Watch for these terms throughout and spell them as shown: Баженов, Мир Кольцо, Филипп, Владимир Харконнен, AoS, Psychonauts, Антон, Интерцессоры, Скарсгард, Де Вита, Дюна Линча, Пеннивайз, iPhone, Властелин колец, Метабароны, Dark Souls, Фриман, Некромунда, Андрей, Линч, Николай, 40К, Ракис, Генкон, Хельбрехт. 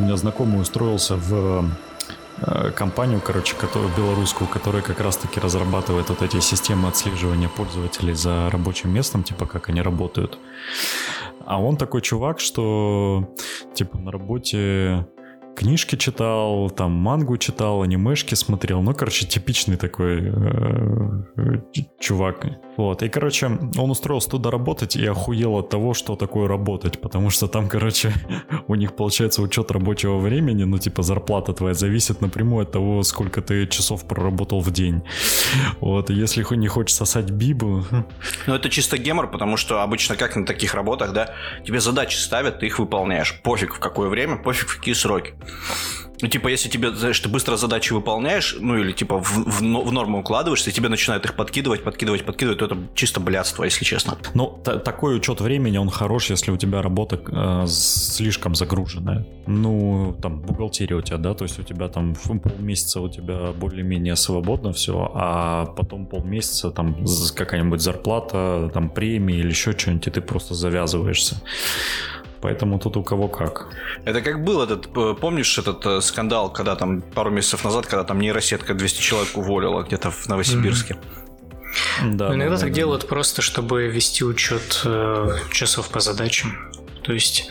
меня знакомый устроился в компанию, короче, которую, белорусскую, которая как раз-таки разрабатывает вот эти системы отслеживания пользователей за рабочим местом, типа как они работают. А он такой чувак, что типа на работе книжки читал, там мангу читал, анимешки смотрел. Ну, короче, типичный такой чувак. Вот. И, короче, он устроился туда работать и охуел от того, что такое работать. Потому что там, короче, у них получается учет рабочего времени. Ну, типа, зарплата твоя зависит напрямую от того, сколько ты часов проработал в день. Вот. И если не хочешь сосать бибу... Ну, это чисто гемор, потому что обычно как на таких работах, да, тебе задачи ставят, ты их выполняешь. Пофиг в какое время, пофиг в какие сроки. Ну, типа, если тебе, знаешь, ты быстро задачи выполняешь, ну, или, типа, в норму укладываешься, и тебе начинают их подкидывать, то это чисто блядство, если честно. Ну, такой учет времени, он хорош, если у тебя работа слишком загруженная. Ну, там, бухгалтерия у тебя, да, то есть у тебя там полмесяца у тебя более-менее свободно все, а потом полмесяца там какая-нибудь зарплата, там, премии или еще что-нибудь, и ты просто завязываешься. Поэтому тут у кого как. Это как был помнишь этот скандал, когда там пару месяцев назад, когда там нейросетка 200 человек уволила где-то в Новосибирске. Да, иногда так делают просто, чтобы вести учет часов по задачам. То есть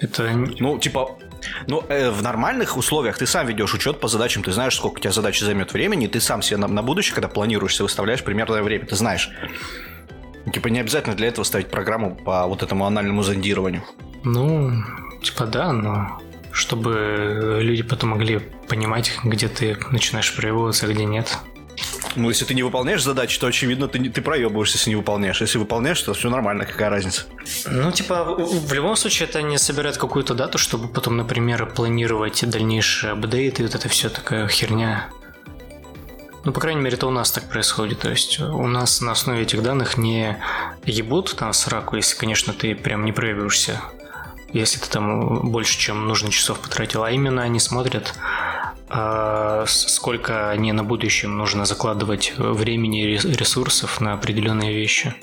это... Ну, типа... Ну, в нормальных условиях ты сам ведешь учет по задачам, ты знаешь, сколько у тебя задача займет времени, и ты сам себе на будущее, когда планируешься, выставляешь примерное время, ты знаешь. Типа не обязательно для этого ставить программу по вот этому анальному зондированию. Ну, типа да, но чтобы люди потом могли понимать, где ты начинаешь проебываться, а где нет. Ну, если ты не выполняешь задачи, то, очевидно, ты проебываешься, если не выполняешь. Если выполняешь, то все нормально, какая разница. Ну, типа, в любом случае, это не собирает какую-то дату, чтобы потом, например, планировать дальнейшие апдейты, вот это все такая херня. Ну, по крайней мере, это у нас так происходит. То есть у нас на основе этих данных не ебут там сраку, если, конечно, ты прям не проебываешься. Если ты там больше, чем нужно часов потратил. А именно они смотрят, сколько они на будущем нужно закладывать времени и ресурсов на определенные вещи.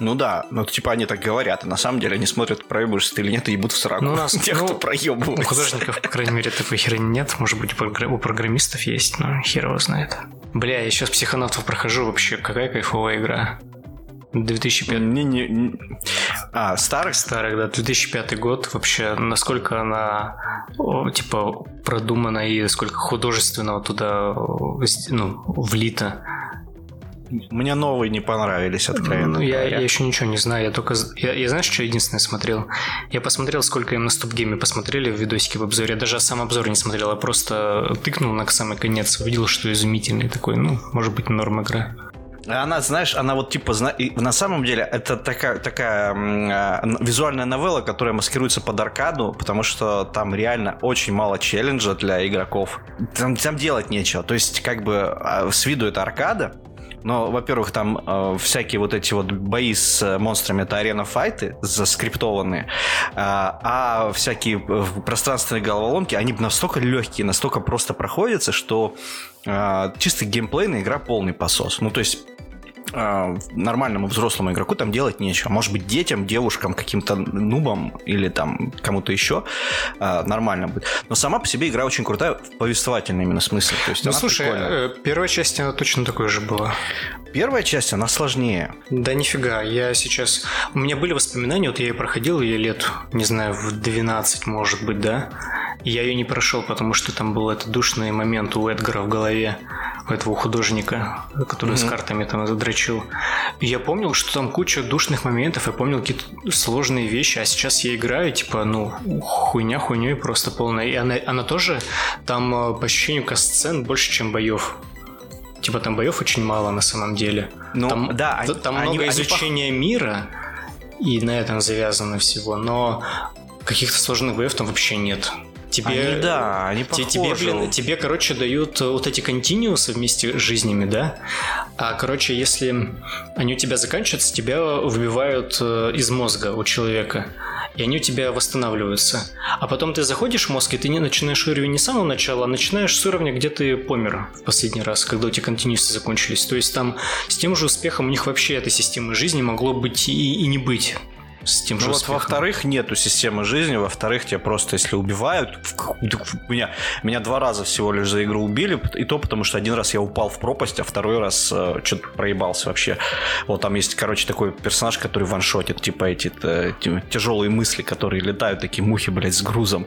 Ну да, ну типа они так говорят, а на самом деле они смотрят, проебываешься ты или нет, и ебут в сраку. Ну, у нас, тех, кто проебывается. У художников, по крайней мере, такой херни нет. Может быть, у программистов есть, но хер его знает. Бля, я сейчас психонавтов прохожу, вообще какая кайфовая игра. 2005. Старых, да, 2005 год. Вообще, насколько она типа продумана и сколько художественного туда, ну, влито. Мне новые не понравились, откровенно. Ну, я еще ничего не знаю. Я знаешь, что единственное смотрел? Я посмотрел, сколько им на Stop Game посмотрели в видосике в обзоре. Я даже сам обзор не смотрел, а просто тыкнул на самый конец, увидел, что изумительный такой, ну, может быть, норм игра. Она, знаешь, она вот типа... На самом деле, это такая визуальная новелла, которая маскируется под аркаду, потому что там реально очень мало челленджа для игроков. Там делать нечего. То есть, как бы, с виду это аркада, но, во-первых, там всякие вот эти вот бои с монстрами, это арена-файты заскриптованные, а всякие пространственные головоломки, они настолько легкие, настолько просто проходятся, что чисто геймплейная игра полный посос. Ну, то есть нормальному взрослому игроку там делать нечего. Может быть, детям, девушкам, каким-то нубам или там кому-то еще нормально будет. Но сама по себе игра очень крутая в повествовательном именно смысле. То есть, ну, слушай, прикольная. Первая часть, она точно такой же была. Первая часть, она сложнее. Да нифига, я сейчас... У меня были воспоминания, вот я ее проходил, ее лет, не знаю, в 12, может быть, да? Я ее не прошел, потому что там был этот душный момент у Эдгара в голове, у этого художника, который с картами там задрочил. И я помнил, что там куча душных моментов, я помнил какие-то сложные вещи, а сейчас я играю, типа, ну, хуйней просто полная. И она тоже, там, по ощущению катсцен больше, чем боев. Типа, там боев очень мало на самом деле. Ну, там, да, там они, много изучения мира, и на этом завязано всего, но каких-то сложных боев там вообще нет. Тебе, короче, дают вот эти континусы вместе с жизнями, да? А, короче, если они у тебя заканчиваются, тебя выбивают из мозга у человека. И они у тебя восстанавливаются. А потом ты заходишь в мозг, и ты не начинаешь уровень не с самого начала, а начинаешь с уровня, где ты помер в последний раз, когда у тебя континусы закончились. То есть там с тем же успехом у них вообще этой системы жизни могло быть и не быть. Steam же успехом. Во-вторых, нету системы жизни. Во-вторых, тебя просто, если убивают... Меня два раза всего лишь за игру убили. И то потому, что один раз я упал в пропасть, а второй раз что-то проебался вообще. Вот там есть, короче, такой персонаж, который ваншотит, типа эти тяжелые мысли, которые летают, такие мухи, блядь, с грузом.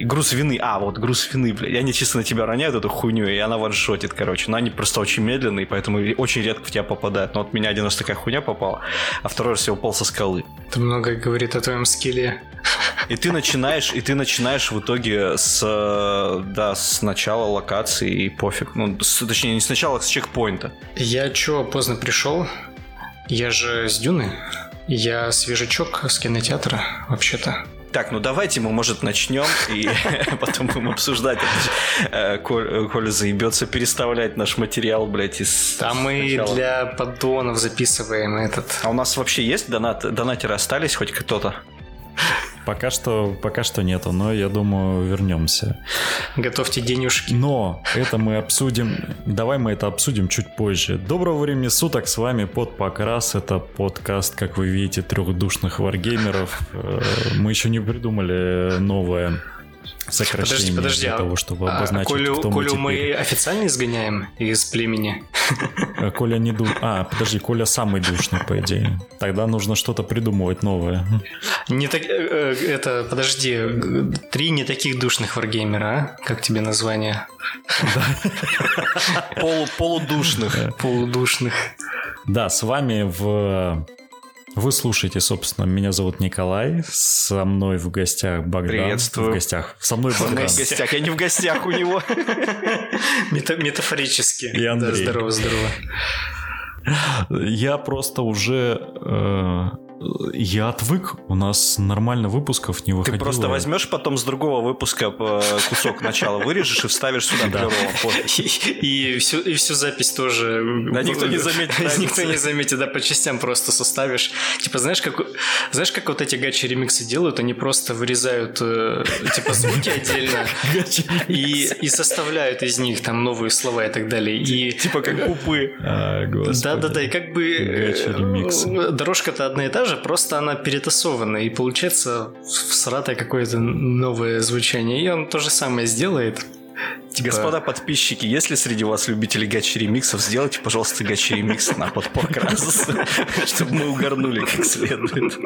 Груз вины. А, вот груз вины, блядь. Они чисто на тебя роняют эту хуйню, и она ваншотит, короче. Но они просто очень медленные, поэтому очень редко в тебя попадают. Но вот меня один раз такая хуйня попала, а второй раз я упал со скалы. Это многое говорит о твоем скилле. И ты начинаешь в итоге с начала локации и пофиг. Ну, точнее, не с начала, а с чекпоинта. Я чё, поздно пришел? Я же с Дюны. Я свежачок с кинотеатра, вообще-то. Так, ну давайте мы, может, начнем, и потом будем обсуждать. Коля заебется переставлять наш материал, блядь, из... А мы для поддонов записываем этот. А у нас вообще есть донатеры? Остались хоть кто-то? Пока что нету, но я думаю, вернемся. Готовьте денежки. Но это мы обсудим. Давай мы это обсудим чуть позже. Доброго времени суток, с вами Под Покрас. Это подкаст, как вы видите, трехдушных варгеймеров. Мы еще не придумали новое сокращение для того, чтобы обозначить, кто мы теперь. Мы официально изгоняем из племени? Коля не душ... Коля самый душный, по идее. Тогда нужно что-то придумывать новое. Не так... Три не таких душных варгеймера, а? Как тебе название? Полудушных. Да, с вами Вы слушаете, собственно, меня зовут Николай, со мной в гостях Богдан. Приветствую. В гостях. Со мной Богдан. В гостях, я не в гостях у него. Метафорически. И Андрей. Да, здорово. Я просто уже... Я отвык, у нас нормально выпусков не выходило. Ты просто возьмешь потом с другого выпуска кусок начала вырежешь и вставишь сюда клёвого. И всю запись тоже. Да, никто не заметит. Никто не заметит, да, по частям просто составишь. Типа, знаешь, как вот эти гачи-ремиксы делают? Они просто вырезают, типа, звуки отдельно и составляют из них там новые слова и так далее. И типа как купы. Да-да-да, и как бы дорожка-то одна и та же, просто она перетасована, и получается всратое какое-то новое звучание, и он то же самое сделает. Типа... Господа подписчики, если среди вас любители гачи-ремиксов, сделайте, пожалуйста, гачи-ремикс на подпоркрас, чтобы мы угорнули как следует.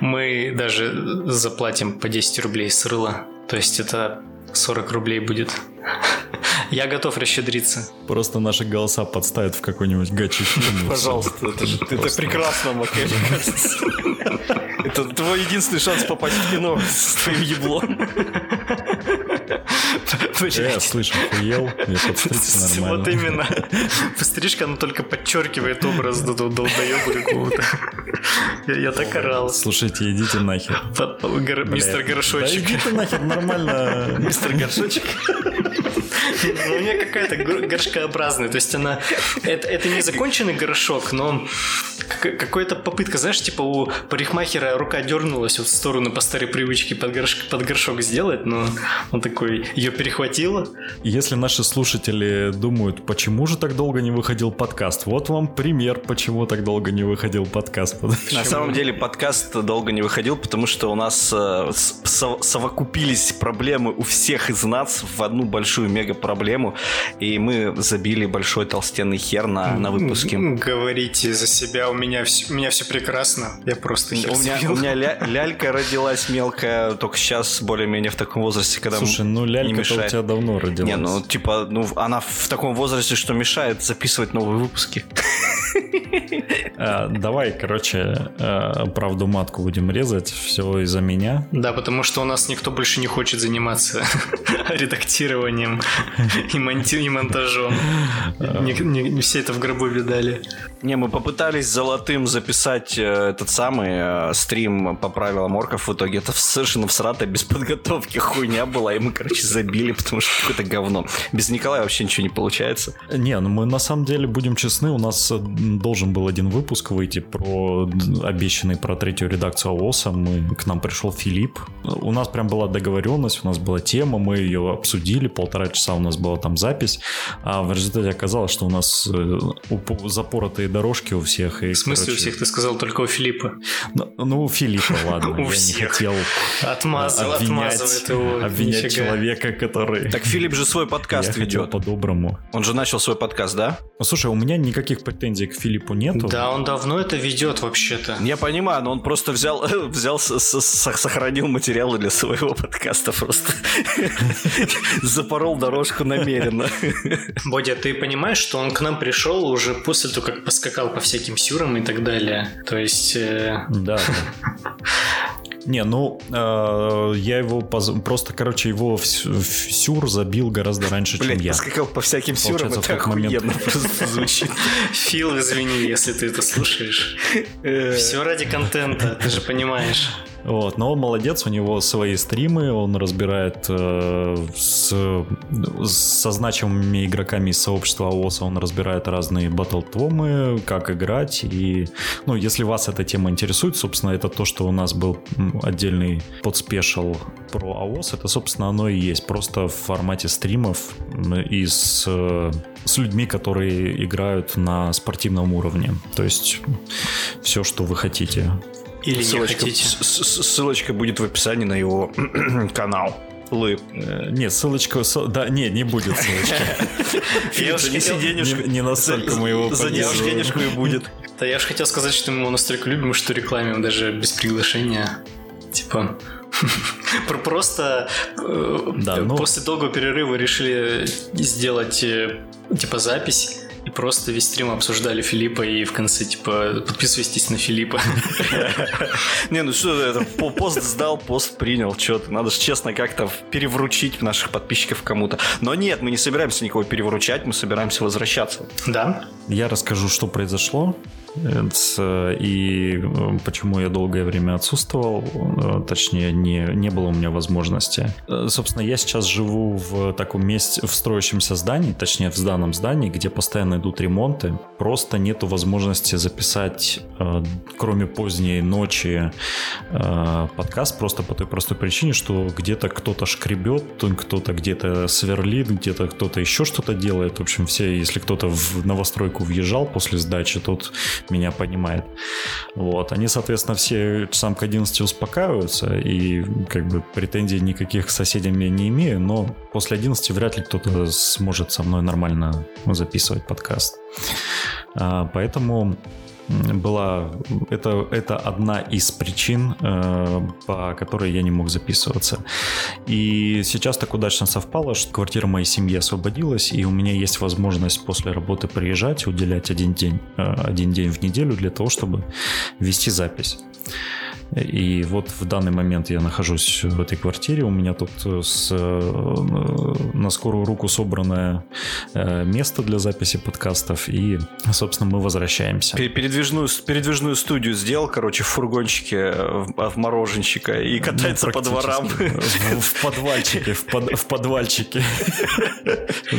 Мы даже заплатим по 10 рублей с рыла, то есть это 40 рублей будет. Я готов расщедриться. Просто наши голоса подставят в какой-нибудь гачи-фильм. Пожалуйста, это прекрасно, Макэ, мне кажется. Это твой единственный шанс попасть в кино с твоим еблом. Я слышу, хуел, я подстригся нормально. Вот именно. Пострижка, она только подчеркивает образ долбоеба какого-то. Я так орал. Слушайте, идите нахер. Мистер Горшочек. Да иди ты нахер, нормально. Мистер Горшочек. Ну, у меня какая-то горшкообразная. То есть она... Это не законченный горшок, но какая-то попытка, знаешь, типа у парикмахера рука дернулась вот в сторону по старой привычке под горшок сделать, но он такой, ее перехватило. Если наши слушатели думают, почему же так долго не выходил подкаст, вот вам пример, почему так долго не выходил подкаст. На самом деле подкаст долго не выходил, потому что у нас совокупились проблемы у всех из нас в одну большую мега-проблему, и мы забили большой толстенный хер на выпуске. Говорите за себя, у меня все прекрасно, я просто хер забил. У меня лялька родилась мелкая, только сейчас более-менее в таком возрасте, когда... Слушай, ну лялька-то у тебя давно родилась. Не, ну типа, она в таком возрасте, что мешает записывать новые выпуски. Давай, короче, правду матку будем резать, все из-за меня. Да, потому что у нас никто больше не хочет заниматься редактированием и монтажом. Все это в гробу видали. Не, мы попытались золотым записать этот самый стрим по правилам орков. В итоге это совершенно всратая, без подготовки хуйня была. И мы, короче, забили, потому что какое-то говно. Без Николая вообще ничего не получается. Не, ну мы на самом деле будем честны, у нас должен был один выпуск выйти про обещанный, про третью редакцию AoS. К нам пришел Филипп. У нас прям была договоренность, у нас была тема, мы ее обсудили, полтора часа у нас была там запись, а в результате оказалось, что у нас запоротые дорожки у всех. И, в смысле короче, у всех? Ты сказал только у Филиппа? Ну, у Филиппа, ладно. Я не хотел обвинять человека, который... Так Филипп же свой подкаст ведет. По-доброму. Он же начал свой подкаст, да? Слушай, у меня никаких претензий к Филиппу нету. Да, он давно это ведет вообще-то. Я понимаю, но он просто взял сохранил материалы для своего подкаста просто. Запорол дорожку намеренно. Бодя, ты понимаешь, что он к нам пришел уже после того, как поскакал по всяким сюрам и так далее? То есть... Да. Не, ну, я его просто, короче, его в сюр забил гораздо раньше, чем я. Поскакал по всяким сюрам, это охуенно просто звучит. Фил, извини, если ты это слушаешь. Все ради контента, ты же понимаешь. Вот, но он молодец, у него свои стримы, он разбирает со значимыми игроками из сообщества AoS, он разбирает разные батлтвомы, как играть, и, ну, если вас эта тема интересует, собственно, это то, что у нас был отдельный подспешл про AoS, это, собственно, оно и есть, просто в формате стримов и с людьми, которые играют на спортивном уровне, то есть все, что вы хотите. Или ссылочка будет в описании на его канал. Нет, ссылочка... Да, нет, не будет ссылочки. Филипп, занеси денежку. Не настолько мы его поддерживаем. Занеси денежку и будет. Да я же хотел сказать, что мы его настолько любим, что рекламим даже без приглашения. Типа... Просто после долгого перерыва решили сделать типа запись. И просто весь стрим обсуждали Филиппа, и в конце, типа, подписывайтесь на Филиппа. Не, ну что это, пост сдал, пост принял, что-то. Надо же честно как-то перевручить наших подписчиков кому-то. Но нет, мы не собираемся никого перевручать, мы собираемся возвращаться. Да. Я расскажу, что произошло. И почему я долгое время отсутствовал, точнее, не было у меня возможности. Собственно, я сейчас живу в таком месте, в строящемся здании, точнее, в зданном здании, где постоянно идут ремонты. Просто нету возможности записать, кроме поздней ночи, подкаст, просто по той простой причине, что где-то кто-то шкребет, кто-то где-то сверлит, где-то кто-то еще что-то делает. В общем, все, если кто-то в новостройку въезжал после сдачи, тот меня понимает. Вот. Они, соответственно, все часам к 11 успокаиваются, и как бы претензий никаких к соседям я не имею, но после 11 вряд ли кто-то сможет со мной нормально записывать подкаст. Поэтому это одна из причин, по которой я не мог записываться. И сейчас так удачно совпало, что квартира моей семьи освободилась, и у меня есть возможность после работы приезжать, уделять один день в неделю для того, чтобы вести запись. И вот в данный момент я нахожусь в этой квартире, у меня тут на скорую руку собранное место для записи подкастов, и, собственно, мы возвращаемся. Передвижную студию сделал, короче, в фургончике, в мороженщика, и катается по дворам. В подвальчике.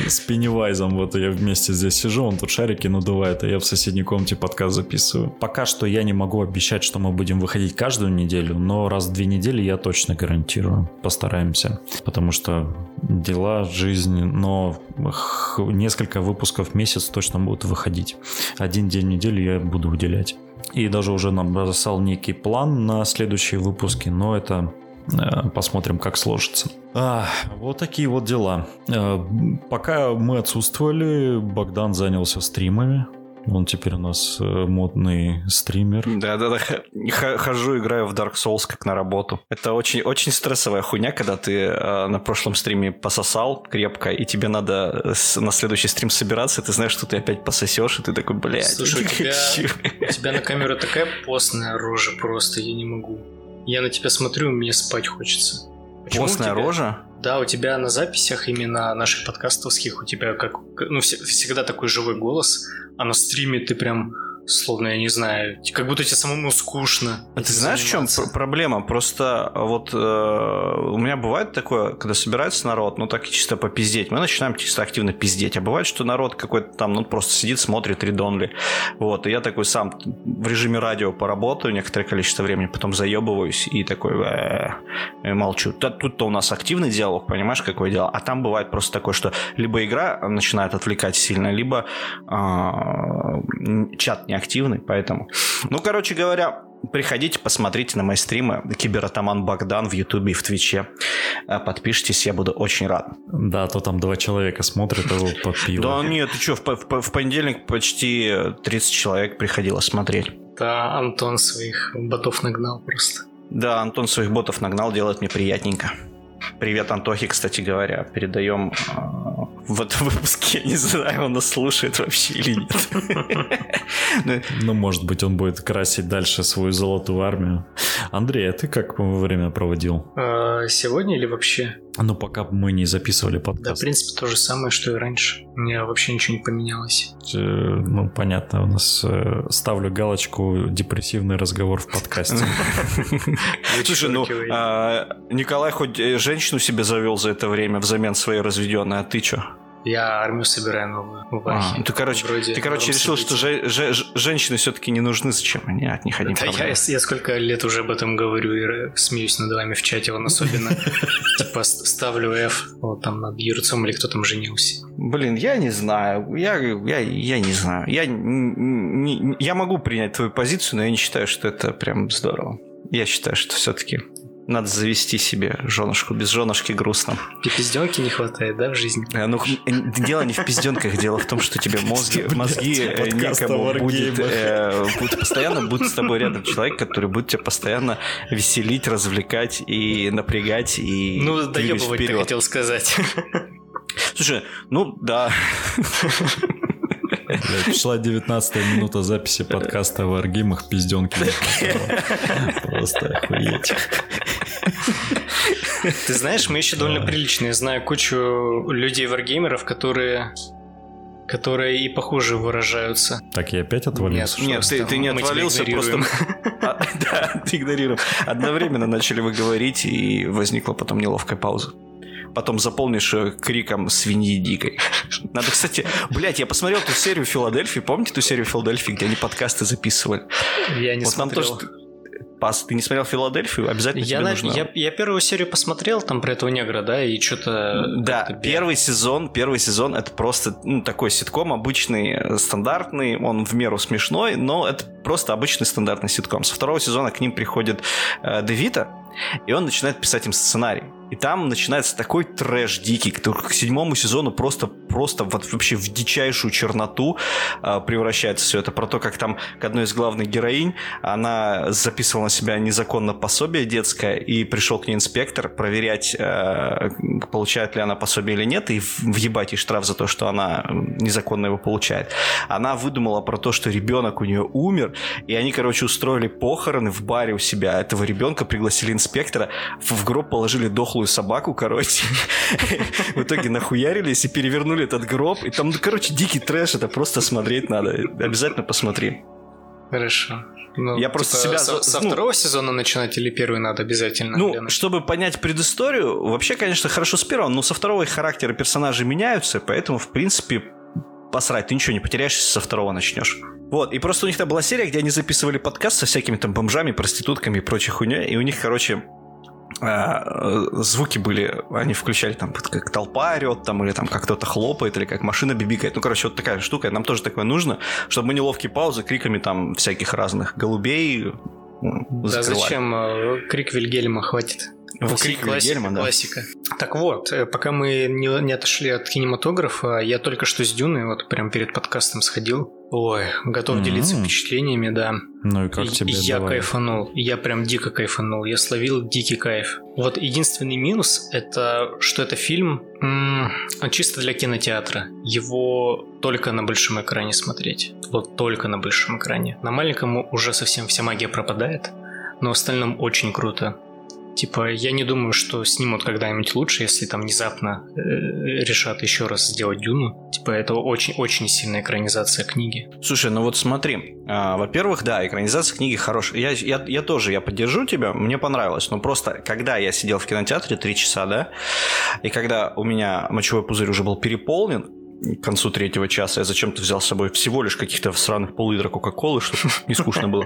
С Пеннивайзом, вот я вместе здесь сижу, он тут шарики надувает, а я в соседней комнате подкаст записываю. Пока что я не могу обещать, что мы будем выходить каждую неделю, но раз в 2 недели я точно гарантирую. Постараемся. Потому что дела, жизнь, но несколько выпусков в месяц точно будут выходить. 1 день в неделю я буду уделять. И даже уже нам бросал некий план на следующие выпуски, но это посмотрим, как сложится. Вот такие вот дела. Пока мы отсутствовали, Богдан занялся стримами. Он теперь у нас модный стример. Да. Хожу, играю в Dark Souls как на работу. Это очень, очень стрессовая хуйня, когда ты на прошлом стриме пососал крепко, и тебе надо на следующий стрим собираться, и ты знаешь, что ты опять пососешь, и ты такой, блядь. Слушай, у тебя на камеру такая постная рожа просто, я не могу. Я на тебя смотрю, мне спать хочется. Почему постная рожа? Да, у тебя на записях именно наших подкастовских у тебя как всегда такой живой голос, а на стриме ты прям Словно, я не знаю, как будто тебе самому скучно. А ты знаешь, в чем проблема? Просто вот у меня бывает такое, когда собирается народ, ну так чисто попиздеть, мы начинаем чисто активно пиздеть. А бывает, что народ какой-то там, ну просто сидит, смотрит редонли. Вот, и я такой сам в режиме радио поработаю некоторое количество времени, потом заебываюсь и такой молчу. Тут-то у нас активный диалог, понимаешь, какое дело. А там бывает просто такое, что либо игра начинает отвлекать сильно, либо чат не активный, поэтому... Ну, короче говоря, приходите, посмотрите на мои стримы Кибератаман Богдан в Ютубе и в Твиче. Подпишитесь, я буду очень рад. Да, то там 2 человека смотрят, его попьют. Да нет, ты что, в понедельник почти 30 человек приходило смотреть. Да, Антон своих ботов нагнал просто. Да, Антон своих ботов нагнал, делает мне приятненько. Привет, Антохе, кстати говоря. Передаем в этом выпуске. Не знаю, он нас слушает вообще или нет. Ну, может быть, он будет красить дальше свою золотую армию. Андрей, а ты как время проводил? Сегодня или вообще? Ну, пока мы не записывали подкаст. Да, в принципе, то же самое, что и раньше. У меня вообще ничего не поменялось. Ну, понятно, у нас... Ставлю галочку «Депрессивный разговор в подкасте». Слушай, ну, Николай хоть женщину себе завел за это время взамен своей разведенной, а ты чё? Я армию собираю новую. Ты, короче, решил, что женщины все-таки не нужны. Зачем они от них одни проблемы? Да, я сколько лет уже об этом говорю и смеюсь над вами в чате, он особенно. Типа ставлю F, вот там над Юрцом или кто там женился. Блин, я не знаю. Я не знаю. Я могу принять твою позицию, но я не считаю, что это прям здорово. Я считаю, что все-таки... Надо завести себе женушку. Без женушки грустно. Пизденки не хватает, да, в жизни? Ну, дело не в пизденках, дело в том, что тебе мозги некому будет. Постоянно будет с тобой рядом человек, который будет тебя постоянно веселить, развлекать и напрягать. И ну, доебывать ты хотел сказать. Слушай, ну, да. Пришла 19-я минута записи подкаста о варгеймах «Пизденки». Просто охуеть. Ты знаешь, мы еще довольно приличные. Знаю кучу людей-варгеймеров, которые и похуже выражаются. Так, я опять отвалился? Нет, ты не отвалился, просто... Да, ты игнорируем. Одновременно начали вы говорить, и возникла потом неловкая пауза. Потом заполнишь криком «свиньи дикой». Надо, кстати... Блядь, я посмотрел ту серию «Филадельфии». Помните ту серию «Филадельфии», где они подкасты записывали? Я не смотрел. Пас, ты не смотрел «Филадельфию»? Обязательно тебе нужно. Я первую серию посмотрел, там про этого негра, да, и что-то... Да, первый сезон это просто такой ситком, обычный, стандартный, он в меру смешной, но это просто обычный стандартный ситком. Со второго сезона к ним приходит Де Вита, и он начинает писать им сценарий. И там начинается такой трэш дикий, который к 7-му сезону просто вот вообще в дичайшую черноту превращается все это. Про то, как там к одной из главных героинь она записывала на себя незаконно пособие детское, и пришел к ней инспектор проверять, получает ли она пособие или нет, и въебать ей штраф за то, что она незаконно его получает. Она выдумала про то, что ребенок у нее умер, и они, короче, устроили похороны в баре у себя этого ребенка, пригласили инспектора, в гроб положили дохлую собаку, короче. В итоге нахуярились и перевернули этот гроб. И там, короче, дикий трэш. Это просто смотреть надо. Обязательно посмотри. Хорошо. Ну, я просто себя... Со второго сезона начинать или первый надо обязательно? Ну, чтобы понять предысторию, вообще, конечно, хорошо с первого, но со второго их характеры персонажей меняются, поэтому, в принципе, посрать. Ты ничего не потеряешь, если со второго начнешь. Вот, и просто у них там была серия, где они записывали подкаст со всякими там бомжами, проститутками и прочей хуйней, и у них, короче... звуки были, они включали там как толпа орет, там, или там как кто-то хлопает, или как машина бибикает. Ну, короче, вот такая штука. Нам тоже такое нужно, чтобы мы неловкие паузы криками там всяких разных голубей закрывали. Да зачем? Крик Вильгельма хватит. Крик Вильгельма, да. Классика. Так вот, пока мы не отошли от кинематографа, я только что с Дюной, вот прям перед подкастом сходил. Ой, готов делиться впечатлениями, да. Ну и как тебе? Я кайфанул, я прям дико кайфанул, я словил дикий кайф. Вот единственный минус, это что это фильм чисто для кинотеатра. Его только на большом экране смотреть. Вот только на большом экране. На маленьком уже совсем вся магия пропадает, но в остальном очень круто. Типа, я не думаю, что снимут когда-нибудь лучше, если там внезапно решат еще раз сделать Дюну. Типа, это очень-очень сильная экранизация книги. Слушай, ну вот смотри. Во-первых, да, экранизация книги хорошая. Я тоже поддержу тебя, мне понравилось. Но просто, когда я сидел в кинотеатре 3 часа, да, и когда у меня мочевой пузырь уже был переполнен, к концу третьего часа я зачем-то взял с собой всего лишь каких-то сраных пол-литра кока-колы, чтобы не скучно было.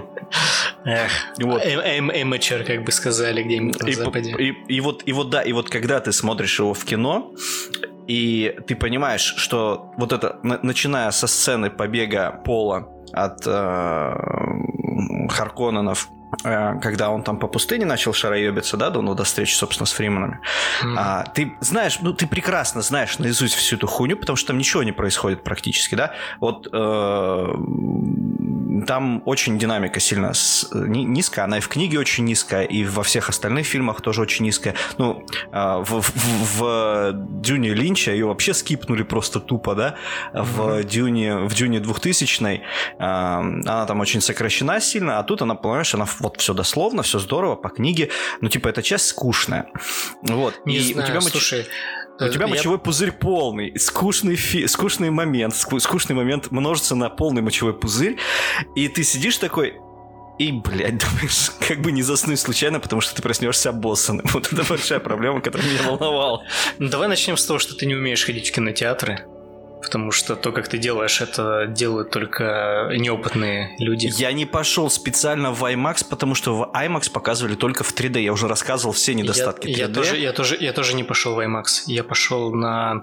Эмэчер, как бы сказали где-нибудь на Западе. И вот когда ты смотришь его в кино, и ты понимаешь, что вот это, начиная со сцены побега Пола от Харконненов, когда он там по пустыне начал шароебиться, да, до встречи, собственно, с Фриманами. Mm-hmm. Ты знаешь, ты прекрасно знаешь наизусть всю эту хуйню, потому что там ничего не происходит практически, да. Вот там очень динамика сильно низкая, она и в книге очень низкая, и во всех остальных фильмах тоже очень низкая. Ну, в Дюне Линча ее вообще скипнули просто тупо, да. Mm-hmm. В Дюне 2000-й она там очень сокращена сильно, а тут она, понимаешь, она вот все дословно, все здорово, по книге. Ну, типа, эта часть скучная. Вот. У тебя мочевой пузырь полный. Скучный момент множится на полный мочевой пузырь. И ты сидишь такой... И, блядь, думаешь, как бы не заснуть случайно, потому что ты проснешься обоссанным. Вот это большая проблема, которая меня волновала. Ну, давай начнем с того, что ты не умеешь ходить в кинотеатры. Потому что то, как ты делаешь, это делают только неопытные люди. Я не пошел специально в IMAX, потому что в IMAX показывали только в 3D. Я уже рассказывал все недостатки 3D. Я тоже не пошел в IMAX. Я пошел на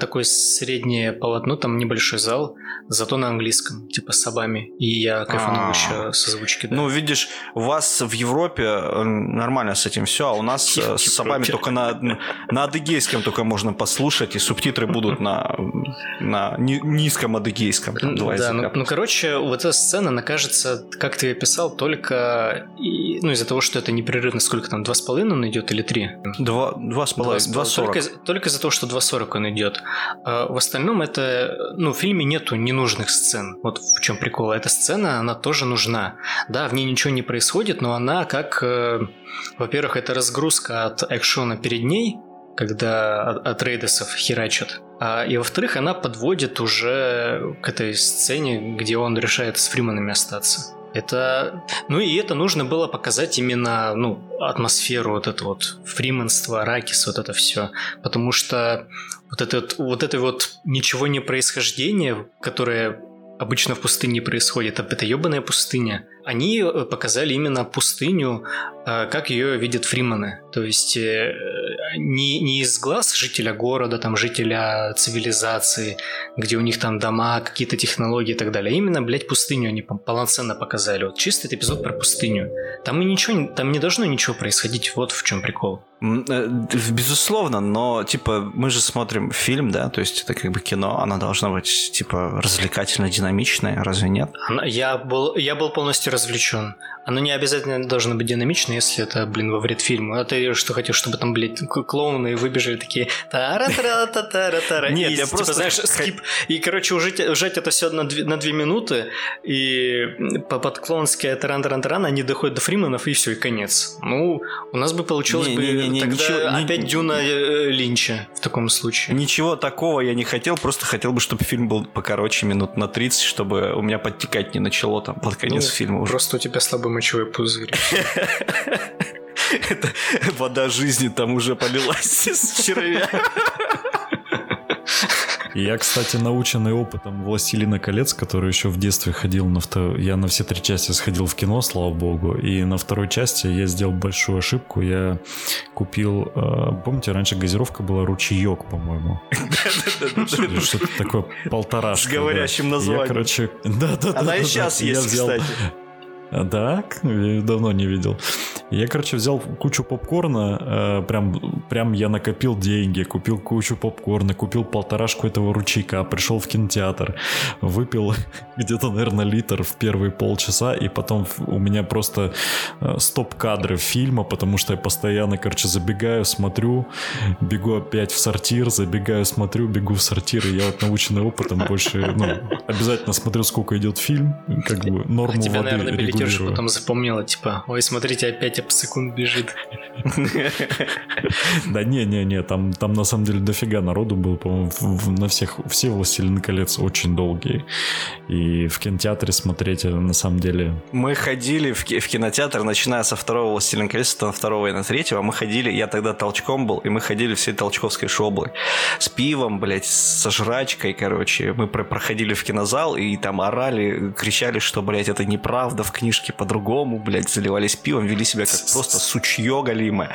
такое среднее полотно, там небольшой зал, зато на английском, типа с сабами. И я кайфанул еще с озвучки. Да. Ну, видишь, у вас в Европе нормально с этим все, а у нас с сабами только на адыгейском только можно послушать, и субтитры будут на низком адыгейском. Да, ну, короче, вот эта сцена, она кажется, как ты ее писал, только из-за того, что это непрерывно, сколько там, 2,5 он идет или 3? 2,40. Только из-за того, что 2,40 он идет. В остальном это, в фильме нету ненужных сцен. Вот в чем прикол. Эта сцена, она тоже нужна. Да, в ней ничего не происходит, но она как... во-первых, это разгрузка от экшона перед ней, когда от рейдесов херачат. И во-вторых, она подводит уже к этой сцене, где он решает с Фриманами остаться. Это... Ну и это нужно было показать именно, атмосферу вот это вот фриманства, ракис, вот это все. Потому что вот это ничего не происхождение, которое обычно в пустыне происходит, это ебаная пустыня. Они показали именно пустыню, как ее видят фриманы. То есть не из глаз жителя города, там, жителя цивилизации, где у них там дома, какие-то технологии и так далее. А именно, блядь, пустыню они полноценно показали. Вот чистый эпизод про пустыню. Там не должно ничего происходить. Вот в чем прикол. Безусловно, но, типа, мы же смотрим фильм, да, то есть это как бы кино, оно должно быть, типа, развлекательно, динамичное, разве нет? Я был полностью развлечен. Оно не обязательно должно быть динамично, если это, во вред фильму. А ты что хотел, чтобы там, клоуны выбежали такие... Тара-тара-тара-тара. Нет, я просто... знаешь, скип. И, короче, ужать это все на 2 минуты, и под клоунские таран-таран-таран они доходят до Фриманов, и все, и конец. Ну, у нас бы получилось тогда опять Дюна Линча в таком случае. Ничего такого я не хотел, просто хотел бы, чтобы фильм был покороче, минут на 30, чтобы у меня подтекать не начало там под конец фильма уже. Просто у тебя слабый мочевой пузырь. Это вода жизни там уже полилась из червя. Я, кстати, наученный опытом «Властелина колец», который еще в детстве ходил я на все 3 части сходил в кино, слава богу, и на 2 части я сделал большую ошибку. Я купил... помните, раньше газировка была «Ручеек», по-моему? Что-то такое полторашка. С говорящим названием. Я, короче... Она и сейчас есть, кстати. Да? Давно не видел. Я, короче, взял кучу попкорна, прям я накопил деньги, купил кучу попкорна, купил полторашку этого ручейка, пришел в кинотеатр, выпил где-то, наверное, литр в первые полчаса, и потом у меня просто стоп-кадры фильма, потому что я постоянно, короче, забегаю, смотрю, бегу опять в сортир, забегаю, смотрю, бегу в сортир, и я вот наученный опытом больше, обязательно смотрю, сколько идет фильм, как бы норму воды регулярно. Сережа потом запомнила, типа, ой, смотрите, опять апсекунд бежит. Да не, там на самом деле дофига народу было, по-моему, на всех, все «Властелин колец» очень долгие. И в кинотеатре смотреть на самом деле... Мы ходили в кинотеатр, начиная со второго «Властелин колец», там второго и на третьего, мы ходили, я тогда толчком был, и мы ходили всей толчковской шоблой. С пивом, блять, со жрачкой, короче. Мы проходили в кинозал и там орали, кричали, что, блять, это неправда, в книжке по-другому, блять, заливались пивом, вели себя как просто сучье голимое.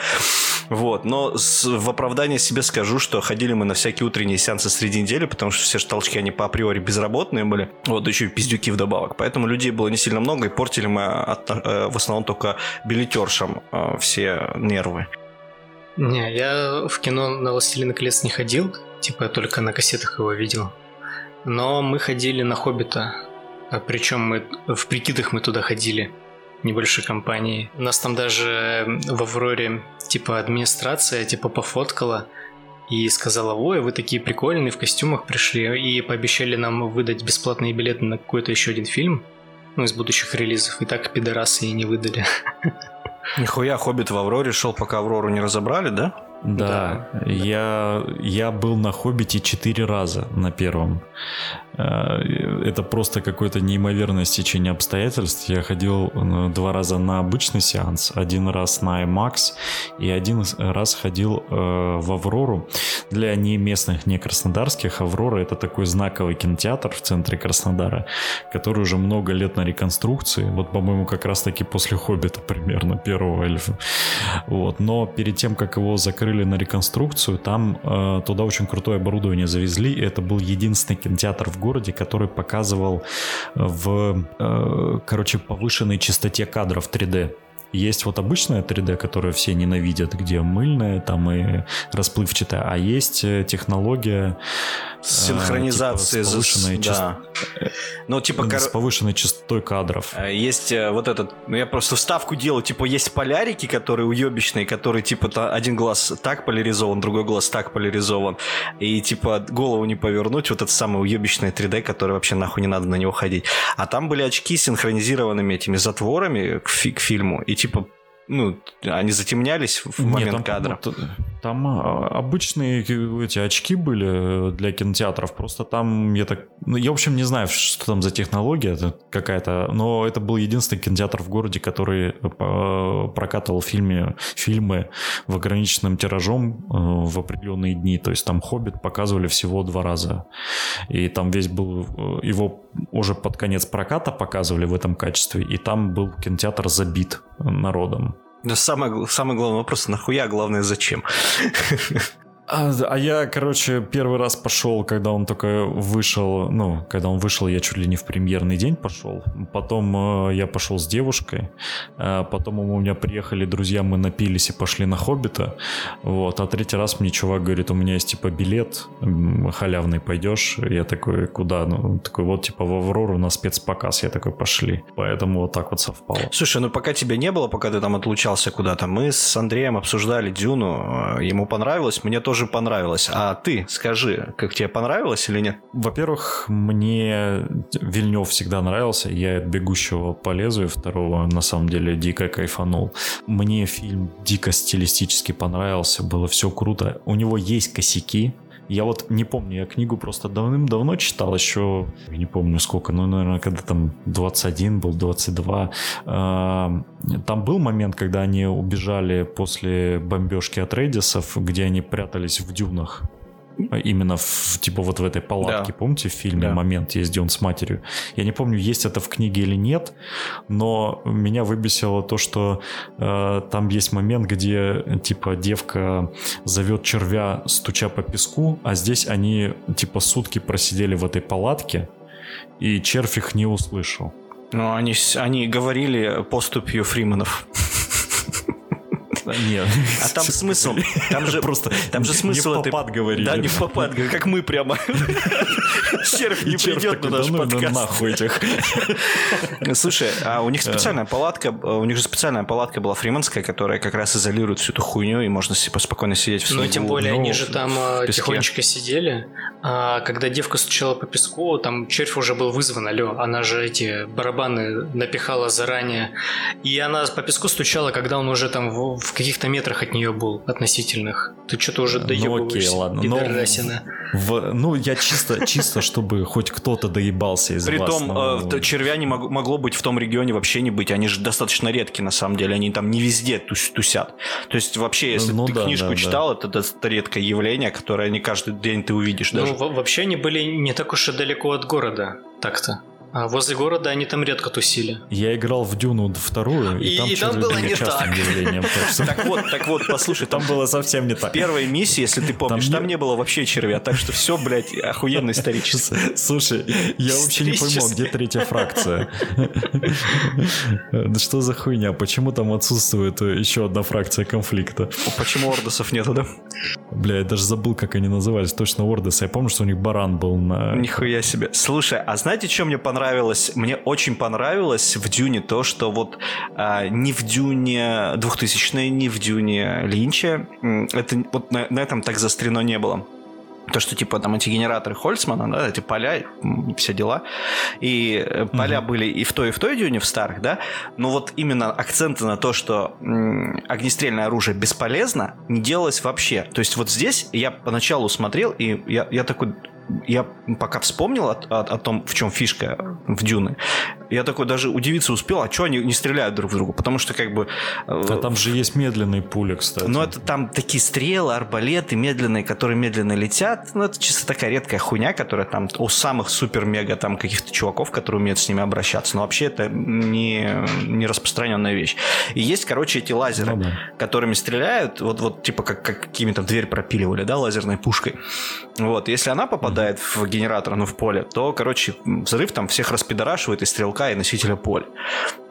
Вот, но в оправдание себе скажу, что ходили мы на всякие утренние сеансы среди недели, потому что все же толчки, они по априори безработные были, вот, еще и пиздюки вдобавок. Поэтому людей было не сильно много, и портили мы в основном только билетершам все нервы. Не, я в кино на «Властелина колец» не ходил, типа я только на кассетах его видел. Но мы ходили на «Хоббита», причем мы в прикидах мы туда ходили, небольшой компанией. У нас там даже в «Авроре» типа администрация типа пофоткала и сказала: ой, вы такие прикольные, в костюмах пришли, и пообещали нам выдать бесплатные билеты на какой-то еще один фильм, ну, из будущих релизов, и так пидорасы и не выдали. Нихуя «Хоббит» в «Авроре» шел, пока «Аврору» не разобрали, да? Да. Я был на «Хоббите» 4 раза на первом. Это просто какое-то неимоверное стечение обстоятельств. Я ходил 2 раза на обычный сеанс, 1 раз на IMAX и 1 раз ходил в «Аврору». Для не местных, не краснодарских, «Аврора» — это такой знаковый кинотеатр в центре Краснодара, который уже много лет на реконструкции. Вот, по-моему, как раз-таки после «Хоббита» примерно, первого эльфа. Вот. Но перед тем, как его закрыли на реконструкцию, там туда очень крутое оборудование завезли. Это был единственный кинотеатр в городе, который показывал в повышенной частоте кадров 3D. Есть вот обычное 3D, которое все ненавидят, где мыльное там и расплывчатое, а есть технология синхронизации типа, с повышенной частотой кадров. Есть вот этот, я просто вставку делаю, типа есть полярики, которые уебищные, которые типа один глаз так поляризован, другой глаз так поляризован, и типа голову не повернуть, вот это самое уебищное 3D, которое вообще нахуй не надо на него ходить. А там были очки с синхронизированными этими затворами к фильму, и типа, ну, они затемнялись в момент кадра. Там обычные эти очки были для кинотеатров, просто там я в общем не знаю, что там за технология какая-то, но это был единственный кинотеатр в городе, который прокатывал фильмы в ограниченном тиражом в определенные дни, то есть там «Хоббит» показывали всего 2 раза, и там весь был, его уже под конец проката показывали в этом качестве, и там был кинотеатр забит народом. Да, самый главный вопрос, нахуя, главное, зачем? А я, первый раз пошел, когда он только вышел. Ну, когда он вышел, я чуть ли не в премьерный день пошел. Потом я пошел с девушкой. Потом у меня приехали друзья, мы напились и пошли на «Хоббита». Вот, а 3-й раз мне чувак говорит: у меня есть, типа, билет халявный, пойдешь? Я такой: куда? Ну, такой, вот, типа, в «Аврору» на спецпоказ. Я такой: пошли. Поэтому вот так вот совпало. Слушай, ну пока тебя не было, пока ты там отлучался куда-то, мы с Андреем обсуждали «Дюну». Ему понравилось, мне тоже понравилось. А ты скажи, как тебе понравилось или нет? Во-первых, мне Вильнёв всегда нравился. Я от «Бегущего по лезвию» 2 на самом деле дико кайфанул. Мне фильм дико стилистически понравился. Было все круто. У него есть косяки. Я вот не помню, я книгу просто давным-давно читал, еще не помню сколько, но, наверное, когда там 21 был, 22. Там был момент, когда они убежали после бомбежки от рейдисов, где они прятались в дюнах. Именно в этой палатке, да. Помните, в фильме момент есть, где он с матерью. Я не помню, есть это в книге или нет, но меня выбесило то, что там есть момент, где типа девка зовет червя, стуча по песку, а здесь они типа сутки просидели в этой палатке, и червь их не услышал. Ну, они говорили поступью Фриманов. интересно. Нет. А там смысл. Там же просто смысл. Не в попад говорили. Да, не в попад. Как мы прямо. Червь не придет на наш подкаст. Нахуй этих. Слушай, а у них специальная палатка, у них же специальная палатка была фриманская, которая как раз изолирует всю эту хуйню, и можно спокойно сидеть в снегу. Ну, тем более, они же там тихонечко сидели. Когда девка стучала по песку, там червь уже был вызван, алё. Она же эти барабаны напихала заранее. И она по песку стучала, когда он уже там в каких-то метрах от нее был, относительных. Ты что-то уже доебываешься. Ну окей, ладно. Ну, я чисто, чтобы хоть кто-то доебался из вас. Притом, червя не могло быть в том регионе, вообще не быть. Они же достаточно редкие, на самом деле. Они там не везде тусят. То есть, вообще, если ты книжку читал, это редкое явление, которое не каждый день ты увидишь даже. Ну, вообще, они были не так уж и далеко от города. Так-то. А возле города они там редко тусили. Я играл в Дюну 2, и там было не так. Так вот, послушай, там было совсем не так. В первой миссии, если ты помнишь, там не было вообще червя, так что все, блядь, охуенно исторически. Слушай, я вообще не пойму, где третья фракция. Что за хуйня? Почему там отсутствует еще одна фракция конфликта? Почему ордосов нету, да? Бля, я даже забыл, как они назывались. Точно ордосы. Я помню, что у них баран был на... Нихуя себе. Слушай, а знаете, что мне понравилось? Мне очень понравилось в Дюне то, что вот ни в Дюне 2000-й, ни в Дюне Линча это вот на этом так заострено не было. То, что типа там эти генераторы Хольцмана, да, эти поля, все дела. И поля были и в той Дюне, в старых, да. Но вот именно акценты на то, что огнестрельное оружие бесполезно, не делалось вообще. То есть вот здесь я поначалу смотрел, и я такой... Я пока вспомнил о том, в чем фишка в Дюне, я такой даже удивиться успел, а что они не стреляют друг в друга, потому что как бы... Да там же есть медленные пули, кстати. Ну это там такие стрелы, арбалеты медленные, которые медленно летят, ну это чисто такая редкая хуйня, которая там у самых супер-мега там каких-то чуваков, которые умеют с ними обращаться, но вообще это не распространенная вещь. И есть, короче, эти лазеры, которыми стреляют, вот типа как какими-то дверь пропиливали, да, лазерной пушкой. Вот, если она попадает в генератор, ну, в поле, то, короче, взрыв там всех распидорашивает, и стрелка, и носителя поля.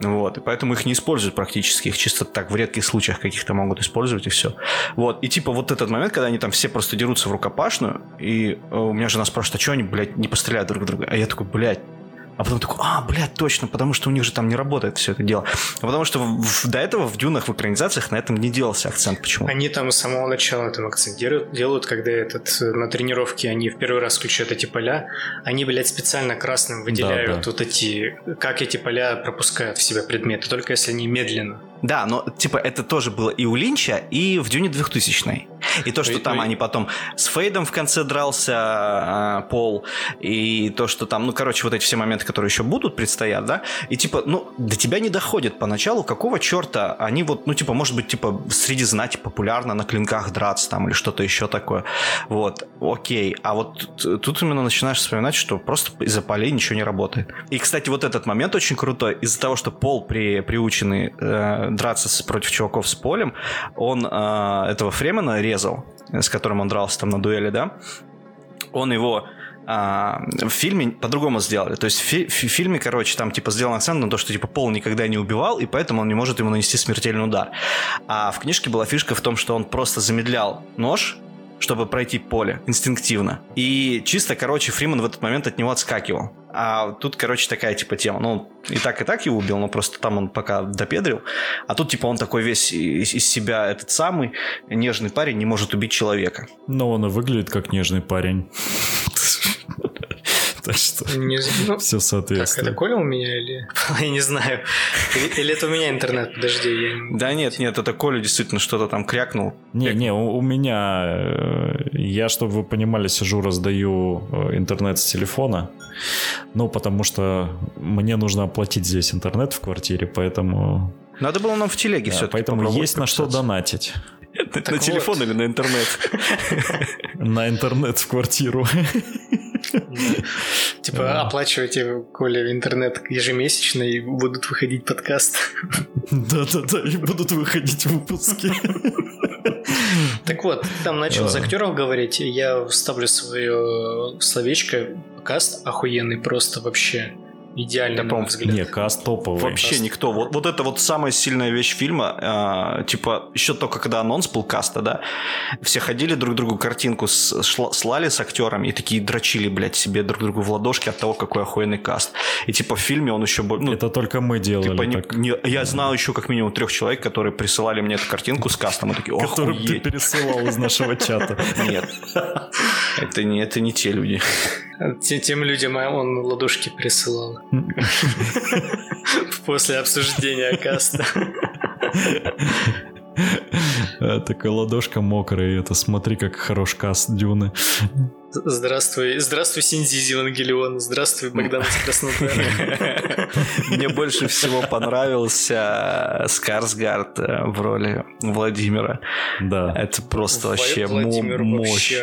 Вот. И поэтому их не используют практически. Их чисто так в редких случаях каких-то могут использовать, и все. Вот. И типа вот этот момент, когда они там все просто дерутся в рукопашную, и у меня жена спрашивает, а что они, блядь, не постреляют друг в друга? А я такой, блядь. А потом такой, блядь, точно, потому что у них же там не работает все это дело. Потому что до этого в Дюнах, в экранизациях на этом не делался акцент. Почему? Они там с самого начала там акцент делают, когда на тренировке они в первый раз включают эти поля, они, блядь, специально красным выделяют вот эти, как эти поля пропускают в себя предметы, только если они медленно. Да, но типа это тоже было и у Линча, и в Дюне 2000-й. И то, что там они потом с Фейдом в конце дрался Пол, и то, что там, ну, короче, вот эти все моменты, которые еще будут, предстоят, да, и типа, ну, до тебя не доходит поначалу, какого черта они вот, ну, типа, может быть, типа, среди знати популярно на клинках драться там или что-то еще такое, вот, окей, а вот тут именно начинаешь вспоминать, что просто из-за полей ничего не работает. И, кстати, вот этот момент очень крутой, из-за того, что Пол приученный драться против чуваков с полем, он этого Фремена резал, с которым он дрался там на дуэли, да, он его... В фильме по-другому сделали. То есть в фильме, короче, там типа сделан акцент на то, что типа Пол никогда не убивал, и поэтому он не может ему нанести смертельный удар. А в книжке была фишка в том, что он просто замедлял нож, чтобы пройти поле инстинктивно. И чисто, короче, Фриман в этот момент от него отскакивал. А тут, короче, такая типа тема. Ну, и так его убил, но просто там он пока допедрил. А тут типа он такой весь из себя, этот самый нежный парень не может убить человека. Но он и выглядит как нежный парень. Так что все соответственно. Так, это Коля у меня или... Я не знаю. Или это у меня интернет? Подожди, я... Да нет, это Коля действительно что-то там крякнул. Не, у меня... Я, чтобы вы понимали, сижу, раздаю интернет с телефона. Ну, потому что мне нужно оплатить здесь интернет в квартире, поэтому... Надо было нам в телеге все-таки поэтому есть на что донатить. На телефон или на интернет? На интернет в квартиру. Типа оплачивайте, Коля, интернет ежемесячно, и будут выходить подкасты. Да, и будут выходить выпуски. Так вот, там начал с актеров говорить. Я вставлю свое словечко. Каст охуенный просто вообще. идеально, на мой взгляд. Не, каст топовый. Вообще каст. Никто. Вот это вот самая сильная вещь фильма. Типа, еще только когда анонс был каста, да, все ходили друг другу картинку слали с актером и такие дрочили, блядь, себе друг другу в ладошки от того, какой охуенный каст. И типа в фильме он еще... Ну, это только мы делали типа, так. Я знал еще как минимум 3 человек, которые присылали мне эту картинку с кастом. И такие, охуеть. Которую ты пересылал из нашего чата. Нет. Это не те люди. Тем людям он ладошки присылал. После обсуждения каста. Такая ладошка мокрая. Это смотри, как хорош каст Дюны. Здравствуй, Синдзи Зевангелиона. Здравствуй, Богдан из Краснодара. Мне больше всего понравился Скарсгард в роли Владимира. Да. Это просто вообще мощь.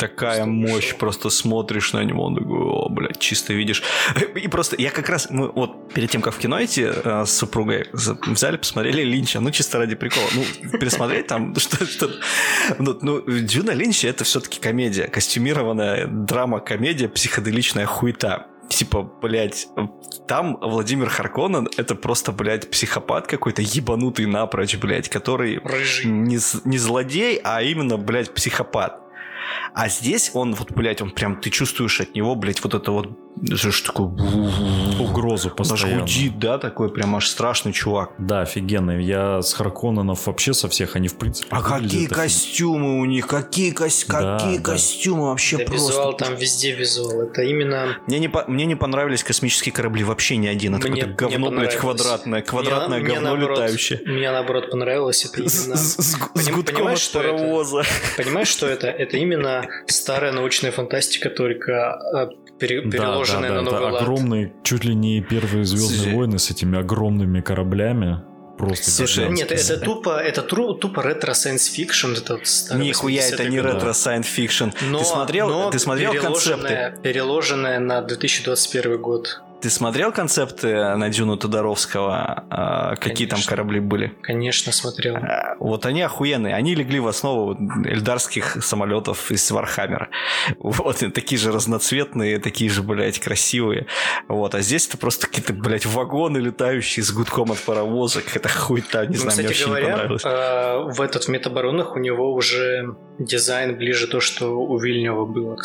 Такая мощь. Просто смотришь на него, он такой, о, блядь, чисто видишь. И просто я как раз, мы вот перед тем, как в кино идти с супругой, взяли, посмотрели Линча. Ну, чисто ради прикола. Ну, пересмотреть там что-то. Ну, Дюна Линча — это все-таки комедия. Костюмированная драма-комедия, психоделичная хуета. Типа, блядь, там Владимир Харконнен — это просто, блядь, психопат какой-то, ебанутый напрочь, блядь, который не злодей, а именно, блядь, психопат. А здесь он, вот, блядь, он прям, ты чувствуешь от него, блядь, вот это вот, знаешь, такую угрозу постоянно. Даже гудит, да, такой прям аж страшный чувак. Да, офигенный. Я с Харконненов вообще со всех, они в принципе... А какие костюмы у них, какие костюмы вообще да, просто. Визуал там везде визуал, это именно... Мне не понравились космические корабли, вообще ни один. Это какое-то говно, блядь, квадратное говно летающее. Мне наоборот понравилось, это именно... С гудком от паровоза. Понимаешь, что это? Это именно старая научная фантастика, только... переложенные на новый лад. Огромные, чуть ли не первые «Звездные войны» с этими огромными кораблями. Просто слушай, нет, это тупо ретро-сайнс-фикшн. Нихуя это не ретро-сайнс-фикшн. Ты смотрел концепты? Переложенное на 2021 год. Ты смотрел концепты на Дюну Тодоровского? Какие там корабли были? Конечно, смотрел. Вот они охуенные. Они легли в основу эльдарских самолетов из Вархаммера. Вот, такие же разноцветные, такие же, блядь, красивые. Вот, а здесь это просто какие-то, блядь, вагоны, летающие с гудком от паровоза. Какая-то хуйта, не знаю, мне вообще не понравилось. В Метабаронах у него уже дизайн ближе то, что у Вильнева было,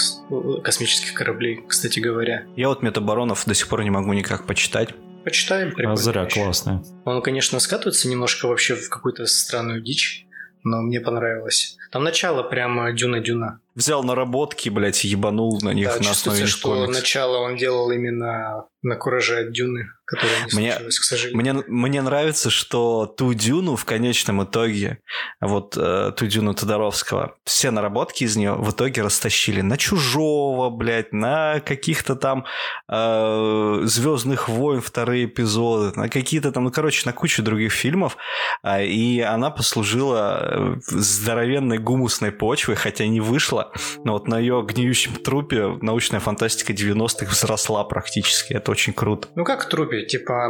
космических кораблей, кстати говоря. Я вот Метабаронов до сих пор не могу никак почитать. Почитаем. А зря, классно. Он, конечно, скатывается немножко вообще в какую-то странную дичь, но мне понравилось. Там начало прямо дюна-дюна. Взял наработки, блядь, ебанул на них, да, на основе комикс. Что начало он делал именно на кураже от Дюны, которая не случилась, к сожалению. Мне нравится, что ту Дюну в конечном итоге, вот ту Дюну Тодоровского, все наработки из нее в итоге растащили на Чужого, блядь, на каких-то там «Звездных войн» вторые эпизоды, на какие-то там, ну, короче, на кучу других фильмов, и она послужила здоровенной гумусной почвой, хотя не вышла. Но вот на ее гниющем трупе научная фантастика 90-х взросла практически. Это очень круто. Ну как в трупе? Типа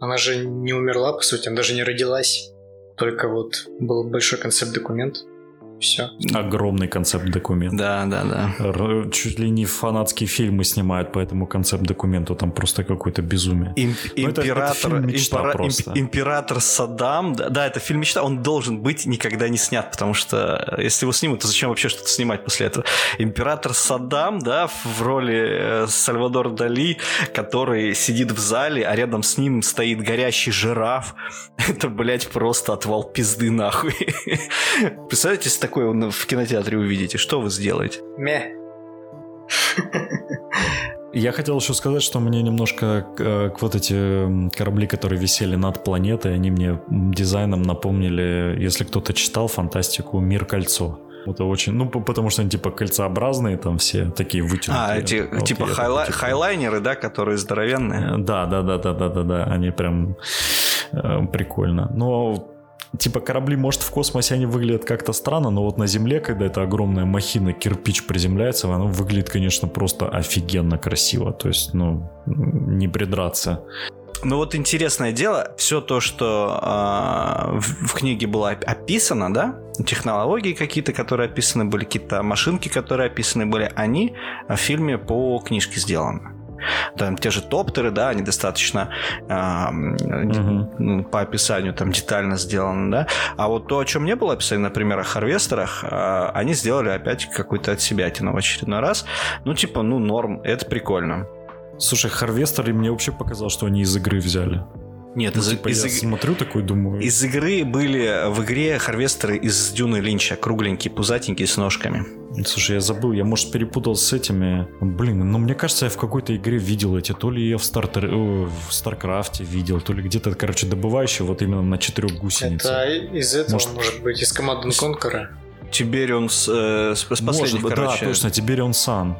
она же не умерла, по сути. Она даже не родилась. Только вот был большой концепт-документ. Все. Огромный концепт-документ. Да. Чуть ли не фанатские фильмы снимают по этому концепт-документу. Там просто какое-то безумие. Император Саддам. Да, это фильм мечта. Он должен быть никогда не снят, потому что если его снимут, то зачем вообще что-то снимать после этого? Император Саддам, да, в роли Сальвадор Дали, который сидит в зале, а рядом с ним стоит горящий жираф. Это, блядь, просто отвал пизды нахуй. Представляете, если такое в кинотеатре увидите, что вы сделаете? Я хотел еще сказать, что мне немножко вот эти корабли, которые висели над планетой, они мне дизайном напомнили, если кто-то читал фантастику «Мир Кольцо». Это очень, ну, потому что они типа кольцеобразные, там все такие вытянутые. Эти вот типа хайлайнеры, да, которые здоровенные. Да, они прям прикольно. Но типа корабли, может, в космосе они выглядят как-то странно, но вот на Земле, когда эта огромная махина, кирпич приземляется, она выглядит, конечно, просто офигенно красиво. То есть, ну, не придраться. Ну вот интересное дело, все то, что в книге было описано, да, технологии какие-то, которые описаны были, какие-то машинки, которые описаны были, они в фильме по книжке сделаны. Там те же топтеры, да, они достаточно по описанию там детально сделаны, да. А вот то, о чем не было описания, например, о харвестерах, они сделали опять какую-то отсебятину в очередной раз. Ну, типа, ну, норм, это прикольно. Слушай, харвестеры мне вообще показалось, что они из игры взяли. Нет, ну, я смотрю такой, думаю. Из игры были в игре харвестеры из Дюны Линча, кругленькие, пузатенькие, с ножками. Слушай, я забыл, я, может, перепутал с этими. Блин, но мне кажется, я в какой-то игре видел эти. То ли я в Старкрафте видел, то ли где-то, короче, добывающие вот именно на 4 гусенице. Это из этого, может быть, из Command and Conquer? Tiberian с последних, может, короче. Да, точно, Tiberian Sun.